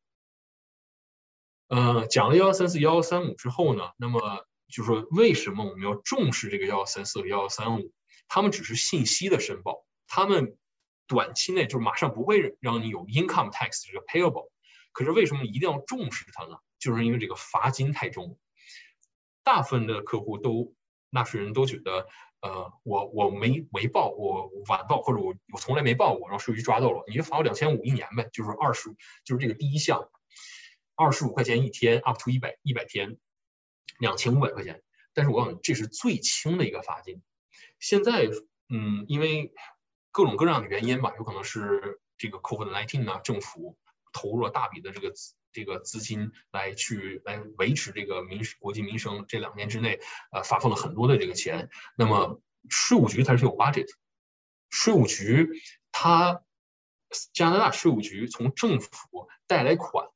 讲了1134、1135之后呢，那么就是说为什么我们要重视这个1134和1135？他们只是信息的申报，他们短期内就马上不会让你有 income tax 这个 payable。可是为什么一定要重视它呢？就是因为这个罚金太重，大部分的客户都纳税人都觉得，我没报，我晚报或者我从来没报过，然后税局抓到了，你就罚我2500一年呗，就是就是这个第一项，25块钱一天 ，up to 100天，2500块钱。但是我告诉你，这是最轻的一个罚金。现在，因为各种各样的原因吧，有可能是这个 COVID-19 呢，政府投入了大笔的这个资金来维持这个国计民生，这2年之内，发放了很多的这个钱。那么税务局它是有 budget， 加拿大税务局从政府带来款，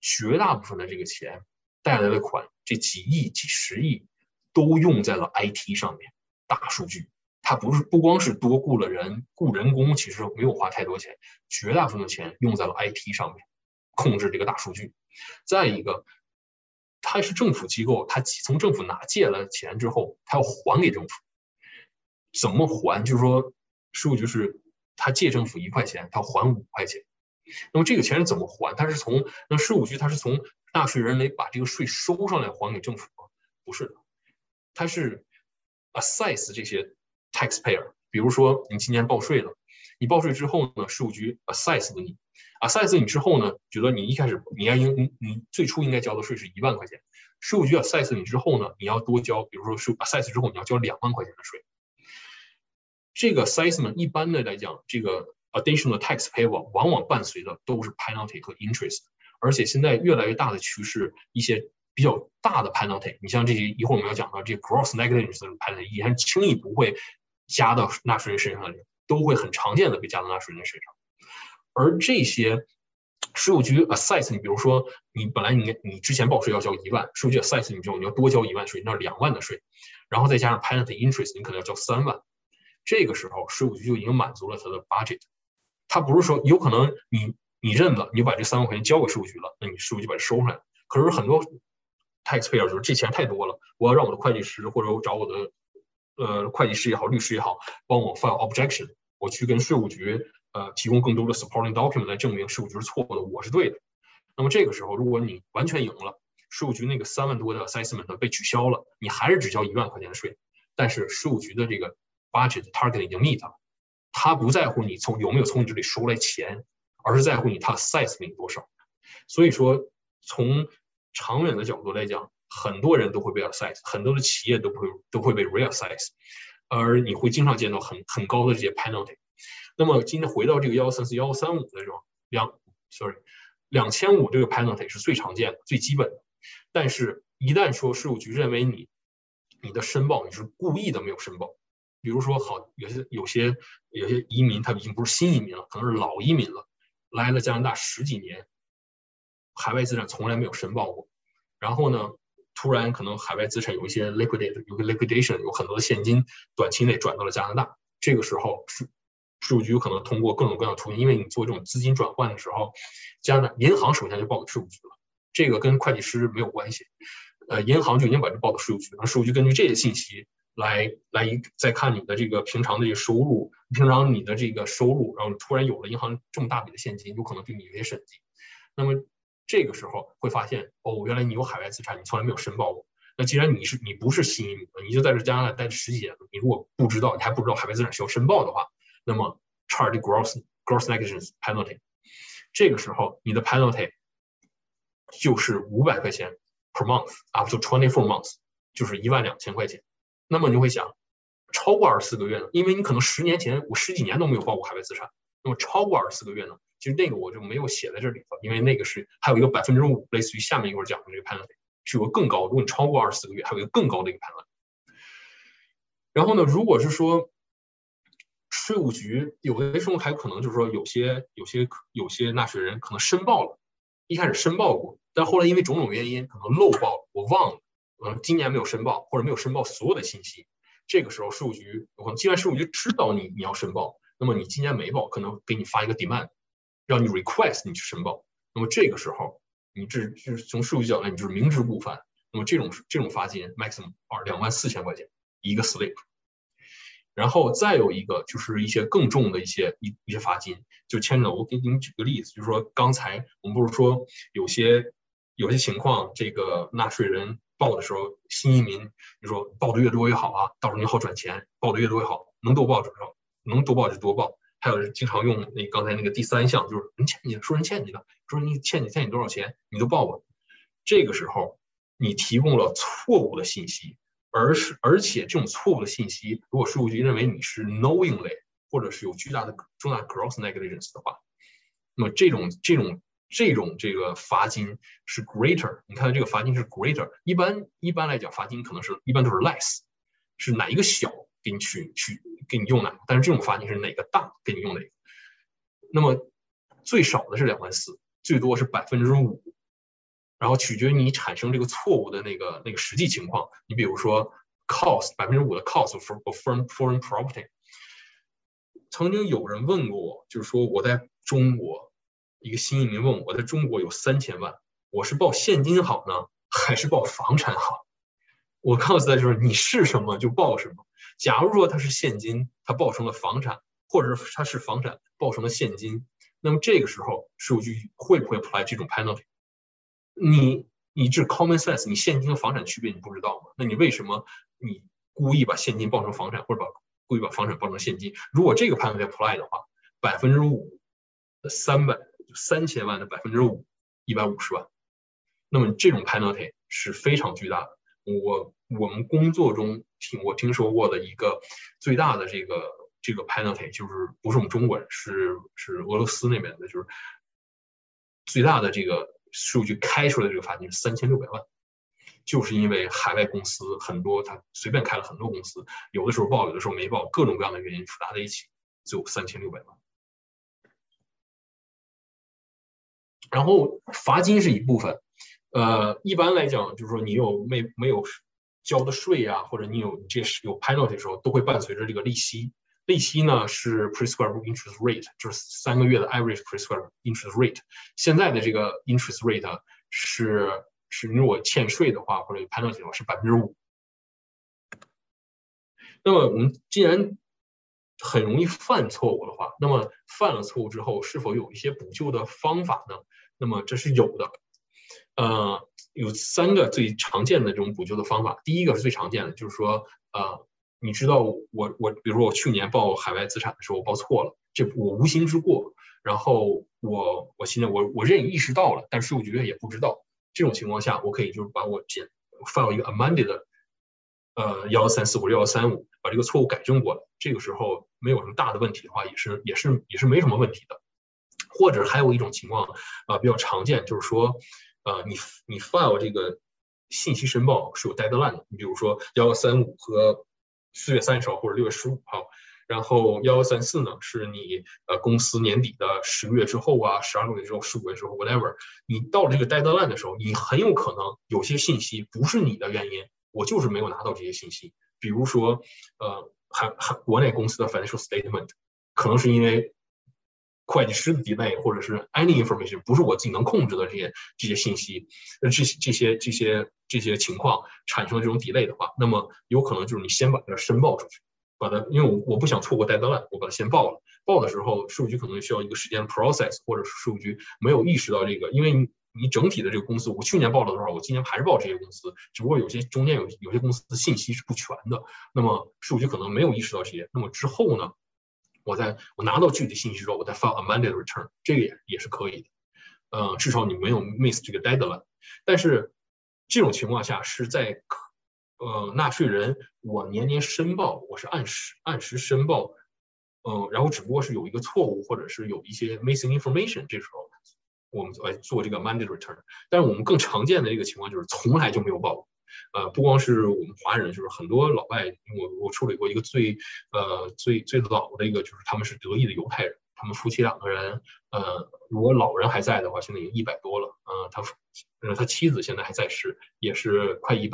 绝大部分的这个钱带来的款，这几亿、几十亿都用在了 IT 上面。大数据，它不光是多雇了人，雇人工其实没有花太多钱，绝大部分的钱用在了 IT 上面，控制这个大数据。再一个，它是政府机构，它从政府借了钱之后，它要还给政府。怎么还？就是说，税务局是他借政府1块钱，他还5块钱。那么这个钱是怎么还？那税务局它是从纳税人把这个税收上来还给政府吗？不是的，它是。assess 这些 taxpayer， 比如说你今年报税了，你报税之后呢，税务局 assess 你之后呢，觉得你一开始你最初应该交的税是1万块钱，税务局 assess 你之后呢，你要多交，比如说assess 之后你要交2万块钱的税。这个 assessment 一般的来讲，这个 additional tax payable 往往伴随的都是 penalty 和 interest， 而且现在越来越大的趋势一些。比较大的 penalty， 你像这些一会儿我们要讲到这 gross negligence 的 penalty， 也轻易不会加到纳税人身上的，都会很常见的被加到纳税人身上。而这些税务局 assess 你，比如说你本来你之前报税要交1万，税务局 assess 你之后你要多交1万税，那2万的税，然后再加上 penalty interest， 你可能要交3万。这个时候税务局就已经满足了他的 budget， 他不是说有可能你认了，你就把这3万块钱交给税务局了，那你税务局把它收回来了。可是很多taxpayer 就是这钱太多了，我要让我的会计师或者我找我的会计师也好，律师也好，帮我 file objection， 我去跟税务局提供更多的 supporting document 来证明税务局是错误的，我是对的。那么这个时候，如果你完全赢了，税务局那个3万多的 assessment 被取消了，你还是只交1万块钱的税，但是税务局的这个 budget target 已经 meet 了，他不在乎你有没有从你这里收来钱，而是在乎你他 assess 你多少。所以说从长远的角度来讲，很多人都会被 assess， 很多的企业都会被 reassess， 而你会经常见到很高的这些 penalty。那么今天回到这个1134、1135的时候，2500这个 penalty 是最常见的、最基本的。但是，一旦说税务局认为你的申报你是故意的没有申报，比如说好有些移民他已经不是新移民了，可能是老移民了，来了加拿大10几年。海外资产从来没有申报过，然后呢，突然可能海外资产有一些 liquidation， 有很多的现金短期内转到了加拿大。这个时候，税务局可能通过各种各样的途径，因为你做这种资金转换的时候，加拿大银行首先就报给税务局了，这个跟会计师没有关系，银行就已经把这报到税务局，而税务局根据这些信息来再看你的这个平常的这个收入，然后突然有了银行这么大笔的现金，有可能对你有些审计，那么。这个时候会发现，哦，原来你有海外资产，你从来没有申报过。那既然你不是新移民，你就在这加拿大待10几年了，你如果你还不知道海外资产需要申报的话，那么 charge gross negligence penalty。这个时候你的 penalty 就是500块钱 per month up to 24 months， 就是12000块钱。那么你会想，超过24个月呢？因为你可能10年前我10几年都没有报过海外资产，那么超过24个月呢？其实那个我就没有写在这里头，因为那个是还有一个5%，类似于下面一会儿讲的这个 penalty 是有个更高，如果你超过24个月，还有一个更高的一个 penalty。然后呢，如果是说税务局有些时候还可能就是说有些纳税人可能申报了，一开始申报过，但后来因为种种原因可能漏报了，我忘了，今年没有申报或者没有申报所有的信息。这个时候税务局可能既然税务局知道你要申报，那么你今年没报，可能给你发一个 demand， 让你 request 你去申报。那么这个时候你这就是从税务局角度来，你就是明知故犯。那么这种罚金 maximum 24,000块钱一个 slip。然后再有一个就是一些更重的一些罚金，就牵扯。我给你们举个例子，就是说刚才我们不是说有些情况，这个纳税人报的时候，新移民就说报的越多越好啊，到时候你好转钱，报的越多越好，能多报就多报。还有经常用那刚才那个第三项，就是人欠你的，说你欠你多少钱，你都报吧。这个时候你提供了错误的信息。而且这种错误的信息，如果税务局认为你是 knowingly 或者是有巨大的gross negligence 的话，那么这个罚金是 greater。你看这个罚金是 greater， 一般来讲罚金可能是一般都是 less， 是哪一个小给你去给你用哪个，但是这种罚金是哪个大给你用哪个。那么最少的是24,000，最多是5%。然后取决于你产生这个错误的那个实际情况。你比如说 cost 5% 的 cost for foreign property。曾经有人问过我，就是说我在中国，一个新移民问我在中国有3000万，我是报现金好呢，还是报房产好？我告诉他就是你是什么就报什么。假如说他是现金，他报成了房产，或者他是房产报成了现金，那么这个时候税务局会不会 apply 这种 penalty？你这 common sense， 你现金和房产区别你不知道吗？那你为什么你故意把现金报成房产，或者故意把房产报成现金？如果这个 penalty apply 的话，5%的3000万的5%，150万。那么这种 penalty 是非常巨大的。我们工作中我听说过的一个最大的这个 penalty， 就是不是我们中国人，是俄罗斯那边的，就是最大的这个。税务局开出来的这个罚金是3600万，就是因为海外公司很多，他随便开了很多公司，有的时候报，有的时候没报，各种各样的原因复杂在一起，就3600万。然后罚金是一部分，一般来讲就是说你没有交的税啊，或者你有 penalty 的时候，都会伴随着这个利息。利息呢是 prescribed interest rate， 就是3个月的 average prescribed interest rate。现在的这个 interest rate 是如果欠税的话或者 penalty 的话是5%。那么我们既然很容易犯错误的话，那么犯了错误之后是否有一些补救的方法呢？那么这是有的。有3个最常见的这种补救的方法。第一个是最常见的，就是说你知道我比如说我去年报海外资产的时候我报错了，这我无心之过，然后我现在我意识到了，但税务局也不知道。这种情况下我可以就是把我file一个 amended 的1134或者1135，把这个错误改正过来。这个时候没有什么大的问题的话，也是没什么问题的。或者还有一种情况比较常见，就是说你file这个信息申报是有 deadline 的，你比如说1135和4月30号或者6月15号，然后1134呢是你公司年底的10个月之后啊，12个月之后，15个月之后 whatever， 你到了这个 deadline 的时候，你很有可能有些信息不是你的原因，我就是没有拿到这些信息。比如说国内公司的 financial statement 可能是因为会计师的 delay 或者是 any information 不是我自己能控制的这些信息，这些情况产生了这种 delay 的话，那么有可能就是你先把它申报出去，因为我不想错过 deadline， 我把它先报了。报的时候税务局可能需要一个时间 process， 或者是税务局没有意识到这个，因为你整体的这个公司，我去年报了多少，我今年还是报这些公司，只不过中间有些公司的信息是不全的，那么税务局可能没有意识到这些。那么之后呢？我拿到具体信息之后，我再file amended return， 这个也是可以的，至少你没有 miss 这个 deadline。但是这种情况下是在纳税人，我年年申报，我是按时申报，然后只不过是有一个错误或者是有一些 missing information， 这时候我们来做这个 mandate return。但是我们更常见的这个情况就是从来就没有报告。不光是我们华人，就是很多老外，我处理过一个最老的一个，就是他们是德裔的犹太人，他们夫妻两个人，如果老人还在的话，现在已经100多了，他妻子现在还在世，也是快100，94、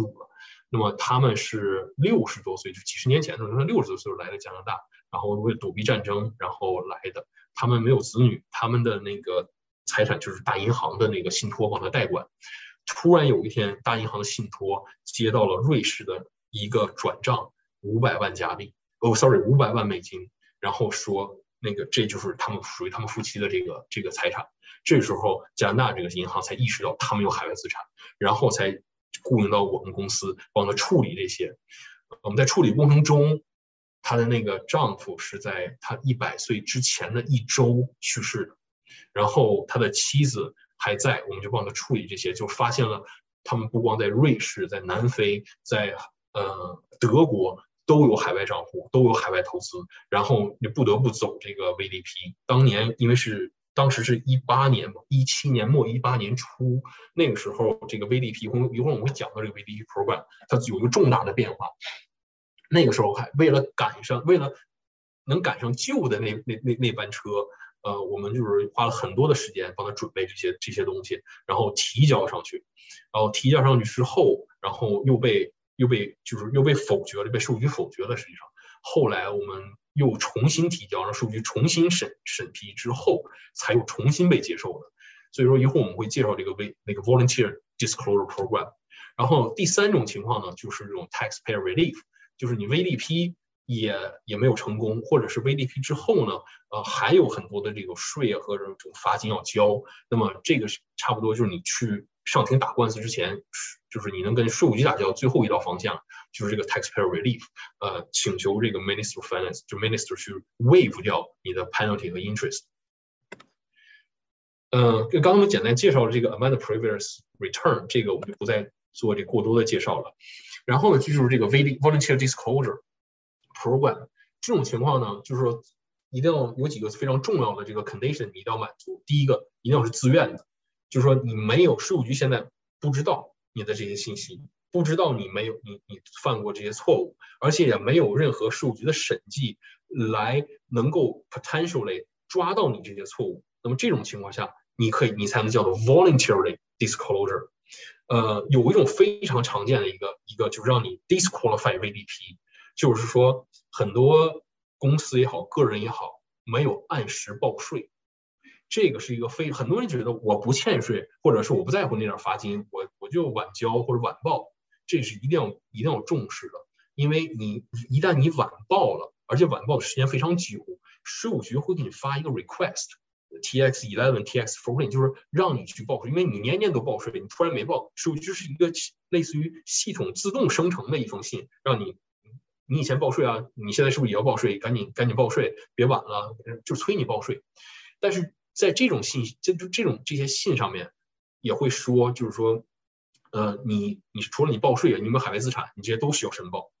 95了。那么他们是60多岁，就几十年前的时候，他60多岁来的加拿大，然后为躲避战争然后来的，他们没有子女，他们的那个财产就是大银行的那个信托帮他代管。突然有一天，大银行的信托接到了瑞士的一个转账，500万美金，然后说那个这就是他们属于他们夫妻的这个财产。这时候加拿大这个银行才意识到他们有海外资产，然后才雇佣到我们公司帮他处理这些。我们在处理过程中，她的那个丈夫是在她100岁之前的1周去世的，然后她的妻子还在，我们就帮他处理这些，就发现了他们不光在瑞士、在南非、在德国都有海外账户，都有海外投资，然后你不得不走这个 VDP。当年因为是当时是17年末18年初，那个时候这个 VDP， 一会儿我们会讲到这个 VDP program， 它有一个重大的变化。那个时候还为了能赶上旧的那班车。我们就是花了很多的时间帮他准备这些东西，然后提交上去，之后，然后又被否决了，被数据否决了。实际上，后来我们又重新提交，让数据重新审批之后，才又重新被接受的。所以说，一会儿我们会介绍这个那个 volunteer disclosure program。然后第三种情况呢，就是这种 taxpayer relief， 就是你 VDP。也没有成功，或者是 VDP 之后呢，还有很多的这个税和这种罚金要交。那么这个差不多就是你去上庭打官司之前，就是你能跟税务局打交道最后一道方向就是这个 taxpayer relief， 请求这个 Minister of Finance， 就 Minister 去 waive 掉你的 penalty 和 interest。刚刚我们简单介绍了这个 amount of previous return， 这个我们就不再做这过多的介绍了。然后呢，就是这个 volunteer disclosure。program 这种情况呢，就是说一定要有几个非常重要的这个 condition， 你一定要满足。第一个，一定要是自愿的，就是说你没有，税务局现在不知道你的这些信息，不知道你没有你犯过这些错误，而且也没有任何税务局的审计来能够 potentially 抓到你这些错误。那么这种情况下，你才能叫做 voluntarily disclosure。有一种非常常见的一个就是让你 disqualify VDP。就是说，很多公司也好，个人也好，没有按时报税，这个是一个很多人觉得我不欠税，或者是我不在乎那点罚金，我就晚交或者晚报，这是一定要重视的，因为你一旦你晚报了，而且晚报的时间非常久，税务局会给你发一个 request。TX11、TX14 就是让你去报税，因为你年年都报税，你突然没报，税务局是一个类似于系统自动生成的一封信，让你以前报税啊，你现在是不是也要报税？赶紧报税，别晚了，就催你报税。但是在这种信息，这些信上面也会说，就是说，你除了你报税啊，你有没有海外资产？你这些都需要申报。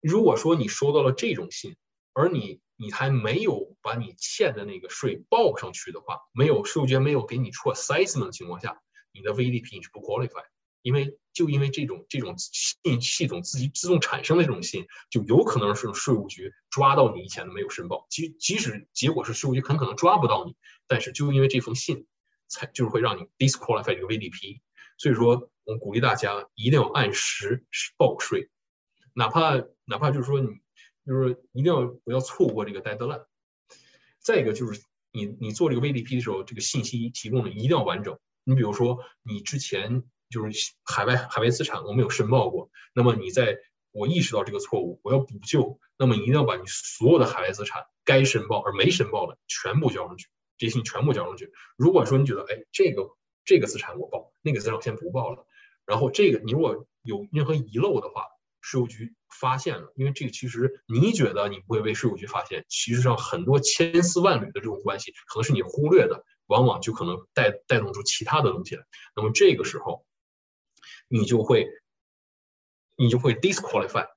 如果说你收到了这种信，而你还没有把你欠的那个税报上去的话，税务局没有给你出 assessment 的情况下，你的 VDP 你是不 qualified。因为这种系统自动产生的这种信，就有可能是税务局抓到你以前的没有申报，即使结果是税务局很可能抓不到你，但是就因为这封信，就是会让你 disqualify 这个 VDP。所以说，我们鼓励大家一定要按时报税，哪怕就是说你就是一定要不要错过这个 deadline。再一个就是你做这个 VDP 的时候，这个信息提供的一定要完整。你比如说你之前。就是海外资产我没有申报过，那么你在我意识到这个错误，我要补救，那么你一定要把你所有的海外资产该申报而没申报的全部交上去，这些信全部交上去。如果说你觉得这个资产我报，那个资产我先不报了，然后这个你如果有任何遗漏的话，税务局发现了，因为这个其实你觉得你不会被税务局发现，其实上很多千丝万缕的这种关系可能是你忽略的，往往就可能带动出其他的东西来。那么这个时候。你就会disqualify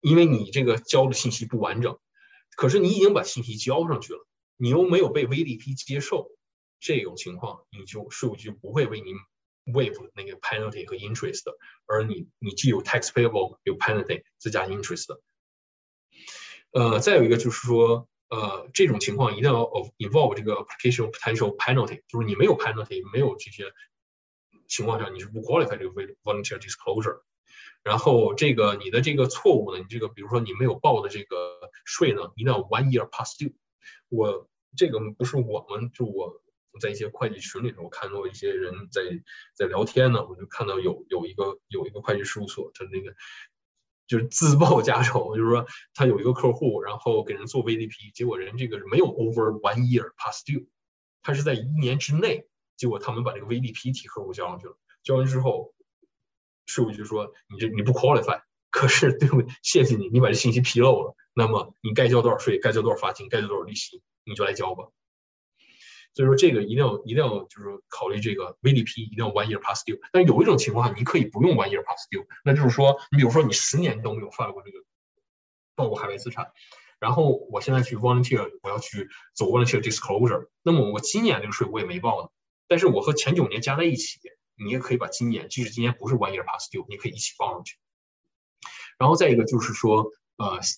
因为你这个交的信息不完整。可是你已经把信息交上去了，你又没有被 VDP 接受，这种情况你就税务局不会为你 waive 那个 penalty 和 interest 的，而你既有 tax payable 有 penalty 再加 interest 的。再有一个就是说，这种情况一定要 involve 这个 application potential penalty， 就是你没有 penalty 没有这些情况下你是不 qualify 这个 voluntary disclosure。然后这个你的这个错误呢，你这个比如说你没有报的这个税呢，一定要 one year past due。我这个不是我们，就我在一些会计群里头，我看到一些人在聊天呢，我就看到有一个会计事务所，他那个就是自报家丑，就是说他有一个客户，然后给人做 VDP， 结果人这个没有 over one year past due， 他是在1年之内，结果他们把这个 VDP 替客户交上去了，交完之后。税务局说你不 qualify， 可是对不起，谢谢你，你把这信息披露了，那么你该交多少税，该交多少罚金，该交多少利息，你就来交吧。所以说这个一定要就是考虑这个 VDP 一定要 one year past due， 但是有一种情况你可以不用 one year past due， 那就是说你比如说你10年都没有犯过这个报过海外资产，然后我现在去 volunteer， 我要去走 volunteer disclosure， 那么我今年这个税我也没报呢，但是我和前9年加在一起。你也可以把今年，即使今年不是 one year past due， 你可以一起放上去。然后再一个就是说，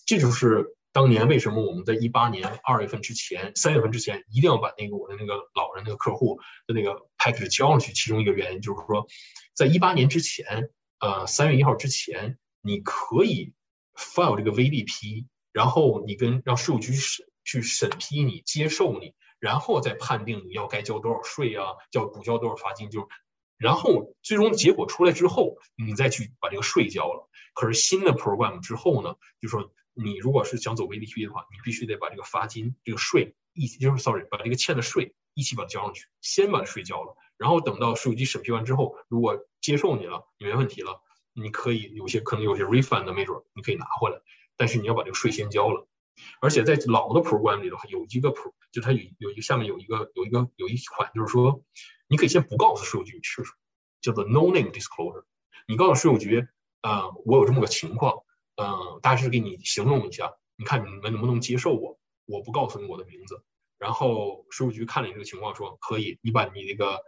这就是当年为什么我们在18年2月份之前、3月份之前一定要把那个我的那个老人那个客户的那个 package 交上去。其中一个原因就是说，在18年之前，3月1号之前，你可以 file 这个 VDP， 然后你让税务局去审批你、接受你，然后再判定你要该交多少税啊，要补交多少罚金，就是。然后最终结果出来之后，你再去把这个税交了。可是新的 program 之后呢，就说你如果是想走 VDP 的话，你必须得把这个罚金、这个税一起，就是 sorry， 把这个欠的税一起把它交上去，先把税交了。然后等到税务局审批完之后，如果接受你了，你没问题了，你可以可能有些 refund 的没准你可以拿回来，但是你要把这个税先交了。而且在老的 program 里头有一个 就它有一个下面有一款，就是说。你可以先不告诉税务局你是什么，叫做 no name disclosure。你告诉税务局，我有这么个情况，大致给你形容一下，你看你们能不能接受我？我不告诉你我的名字。然后税务局看了你这个情况说可以，你把你那个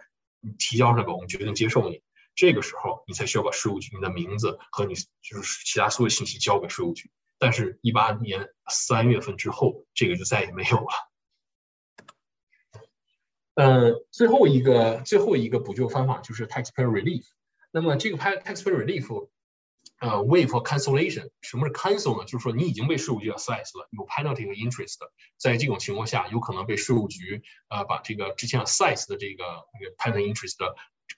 提交上吧，我们决定接受你。这个时候你才需要把税务局你的名字和你就是其他所有信息交给税务局。但是18年3月份之后，这个就再也没有了。最后一个补救方法就是 taxpayer relief。那么这个 taxpayer relief，waive 和 cancellation。什么是 cancel 呢？就是说你已经被税务局 assess 了，有 penalty 和 interest， 在这种情况下，有可能被税务局把这个之前 assess 的这个 penalty interest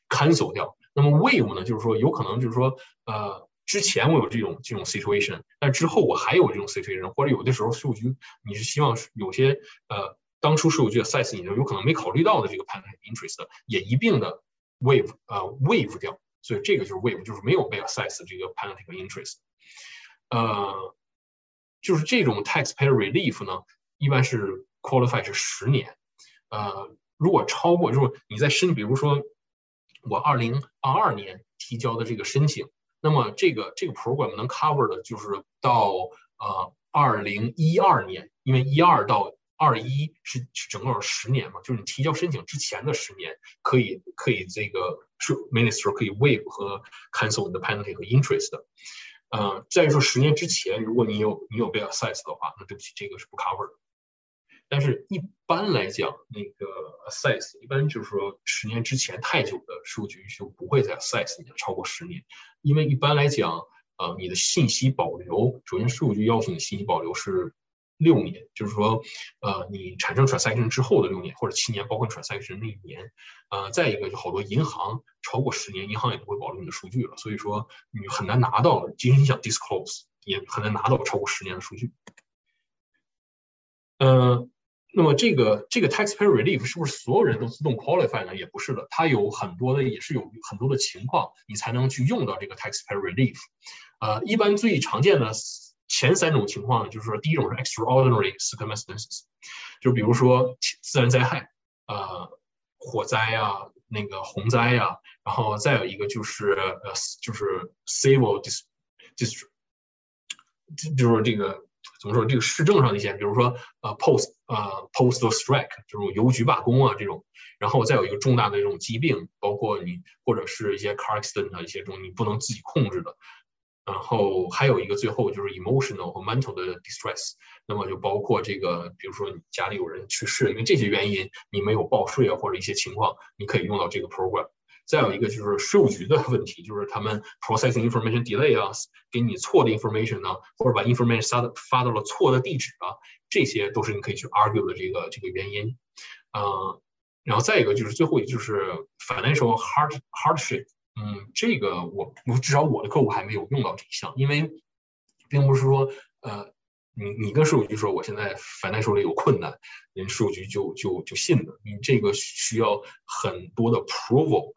cancel 掉。那么 waive 呢，就是说有可能就是说之前我有这种 situation， 但之后我还有这种 situation， 或者有的时候税务局你是希望有些当初税务局 assess 你有可能没考虑到的这个 penalty interest 也一并的 waive 掉，所以这个就是 waive， 就是没有被 assess 这个 penalty interest。就是这种 taxpayer relief 呢，一般是 qualify 是10年。如果超过就是你在比如说我2022年提交的这个申请，那么这个 program 能 cover 的就是到2012年，因为12到21是整个10年嘛，就是你提交申请之前的10年，可以这个是 minister 可以 waive 和 cancel 你的 penalty 和 interest 的。再说10年之前，如果你有被 assess 的话，那对不起，这个是不 cover 的。但是一般来讲，那个 assess 一般就是说10年之前太久的税务局就不会再 assess 你超过10年，因为一般来讲，你的信息保留，首先税务局要求你信息保留是。6年，就是说，你产生 transaction 之后的6年或者7年，包括 transaction 那1年，再一个就好多银行超过10年，银行也不会保留你的数据了，所以说你很难拿到，即使你想 disclose， 也很难拿到超过10年的数据。那么这个 taxpayer relief 是不是所有人都自动 qualify 呢？也不是的，它有很多的也是有很多的情况你才能去用到这个 taxpayer relief。一般最常见的。前3种情况呢，就是说，第一种是 extraordinary circumstances， 就比如说自然灾害，火灾啊，那个洪灾啊，然后再有一个就是civil dis 就是这个怎么说，这个市政上的一些，比如说postal strike 这种邮局罢工啊这种，然后再有一个重大的这种疾病，包括你或者是一些 car accident 啊一些这种你不能自己控制的。然后还有一个最后就是 emotional 和 mental 的 distress， 那么就包括这个，比如说你家里有人去世，因为这些原因你没有报税啊，或者一些情况，你可以用到这个 program。再有一个就是税务局的问题，就是他们 processing information delay 啊，给你错的 information 啊，或者把 information 发到了错的地址啊，这些都是你可以去 argue 的这个原因。然后再一个就是最后一个就是 financial hardship。这个我至少我的客户还没有用到这一项，因为并不是说你跟税务局说我现在financially有困难，人税务局就信了，你这个需要很多的 approval。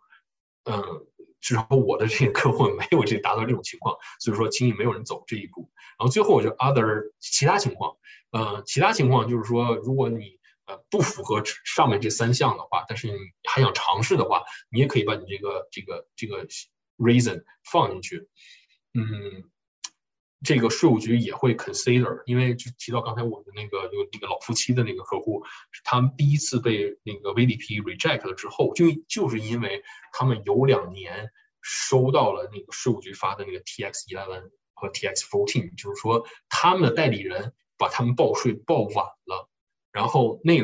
至少我的这个客户没有达到这种情况，所以说轻易没有人走这一步。然后最后我就 other 其他情况，其他情况就是说如果你不符合上面这三项的话，但是你还想尝试的话，你也可以把你这个 reason 放进去。这个税务局也会 consider， 因为就提到刚才我的那个老夫妻的那个客户，他们第一次被那个 VDP reject 了之后，就是因为他们有2年收到了那个税务局发的那个 TX11 和 TX14， 就是说他们的代理人把他们报税报晚了。然后因为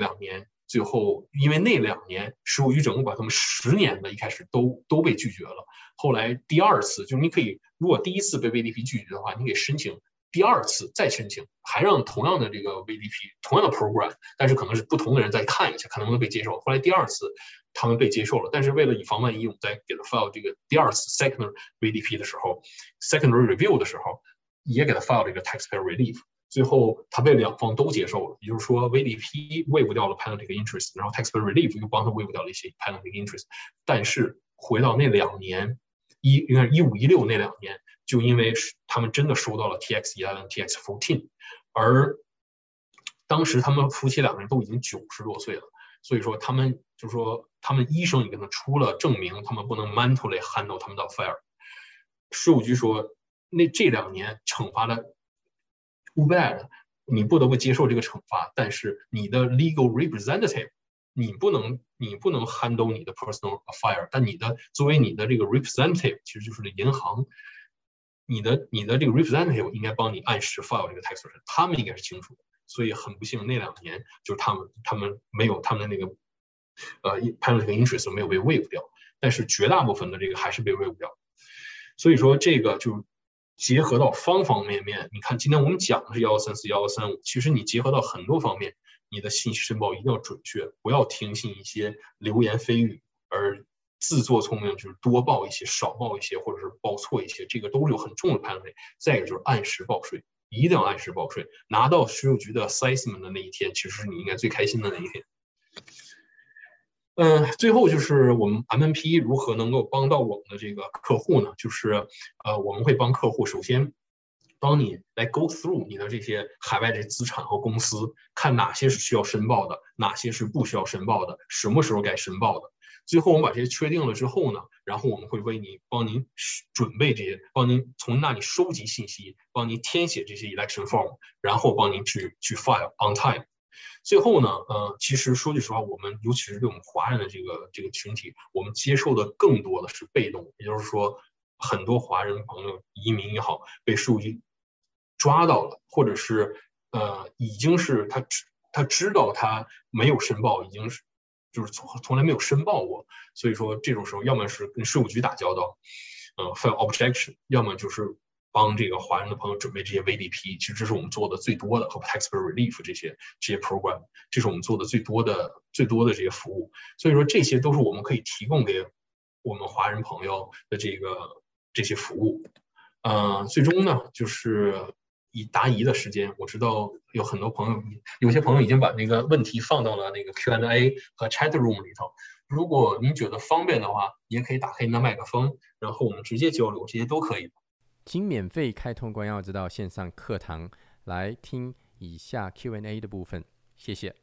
那两年税务局整个把他们10年的一开始都被拒绝了。后来第二次就是你可以，如果第一次被 VDP 拒绝的话，你可以申请第二次再申请，还让同样的这个 VDP 同样的 program， 但是可能是不同的人再看一下，看能不能被接受。后来第二次他们被接受了，但是为了以防万一，我们在给他 file 这个第二次 secondary VDP 的时候 ，secondary review 的时候，也给他 file 这个 taxpayer relief。最后他被2方都接受了，也就是说 VDP waive 掉了 penalty interest， 然后 taxpayer relief 又帮他 waive 掉了一些 penalty interest， 但是回到那2年，应该是15、16那2年，就因为他们真的收到了 TX11、TX14， 而当时他们夫妻2个人都已经90多岁了，所以说他们就说他们医生也跟他出了证明，他们不能 mentally handle 他们的 affair。 税务局说那这2年惩罚了无奈了，你不得不接受这个惩罚，但是你的 legal representative， 你不能 handle 你的 personal affair， 但你的作为你的这个 representative， 其实就是银行，你的这个 representative 应该帮你按时 file 这个 tax return， 他们应该是清楚的。所以很不幸，那2年就是他们没有他们的那个penalty interest 没有被 waive 掉，但是绝大部分的这个还是被 waive 掉。所以说这个就结合到方面，你看今天我们讲的是1134、1135，其实你结合到很多方面，你的信息申报一定要准确，不要听信一些流言蜚语而自作聪明，就是多报一些少报一些，或者是报错一些，这个都是有很重的判断。再一个就是按时报税，一定要按时报税，拿到税务局的 assessment 的那一天，其实是你应该最开心的那一天。最后就是我们 MNP 如何能够帮到我们的这个客户呢？就是我们会帮客户首先帮你来 go through 你的这些海外的资产和公司，看哪些是需要申报的，哪些是不需要申报的，什么时候该申报的。最后我们把这些确定了之后呢，然后我们会为你帮您准备这些，帮您从那里收集信息，帮您填写这些 election form， 然后帮您去 file on time。最后呢，其实说句实话，我们尤其是对我们华人的这个群体，我们接受的更多的是被动，也就是说，很多华人朋友移民也好，被税务局抓到了，或者是已经是他知道他没有申报，已经是就是从来没有申报过，所以说这种时候，要么是跟税务局打交道，file objection， 要么就是帮这个华人的朋友准备这些 VDP， 其实这是我们做的最多的，和 Taxpayer Relief 这些 program， 这是我们做的最多的这些服务。所以说这些都是我们可以提供给我们华人朋友的这些服务。最终呢，就是以答疑的时间，我知道有很多朋友，有些朋友已经把那个问题放到了那个 Q&A 和 Chat Room 里头。如果您觉得方便的话，也可以打开您的麦克风，然后我们直接交流，这些都可以。请免费开通关耀之道线上课堂来听以下 Q&A 的部分，谢谢。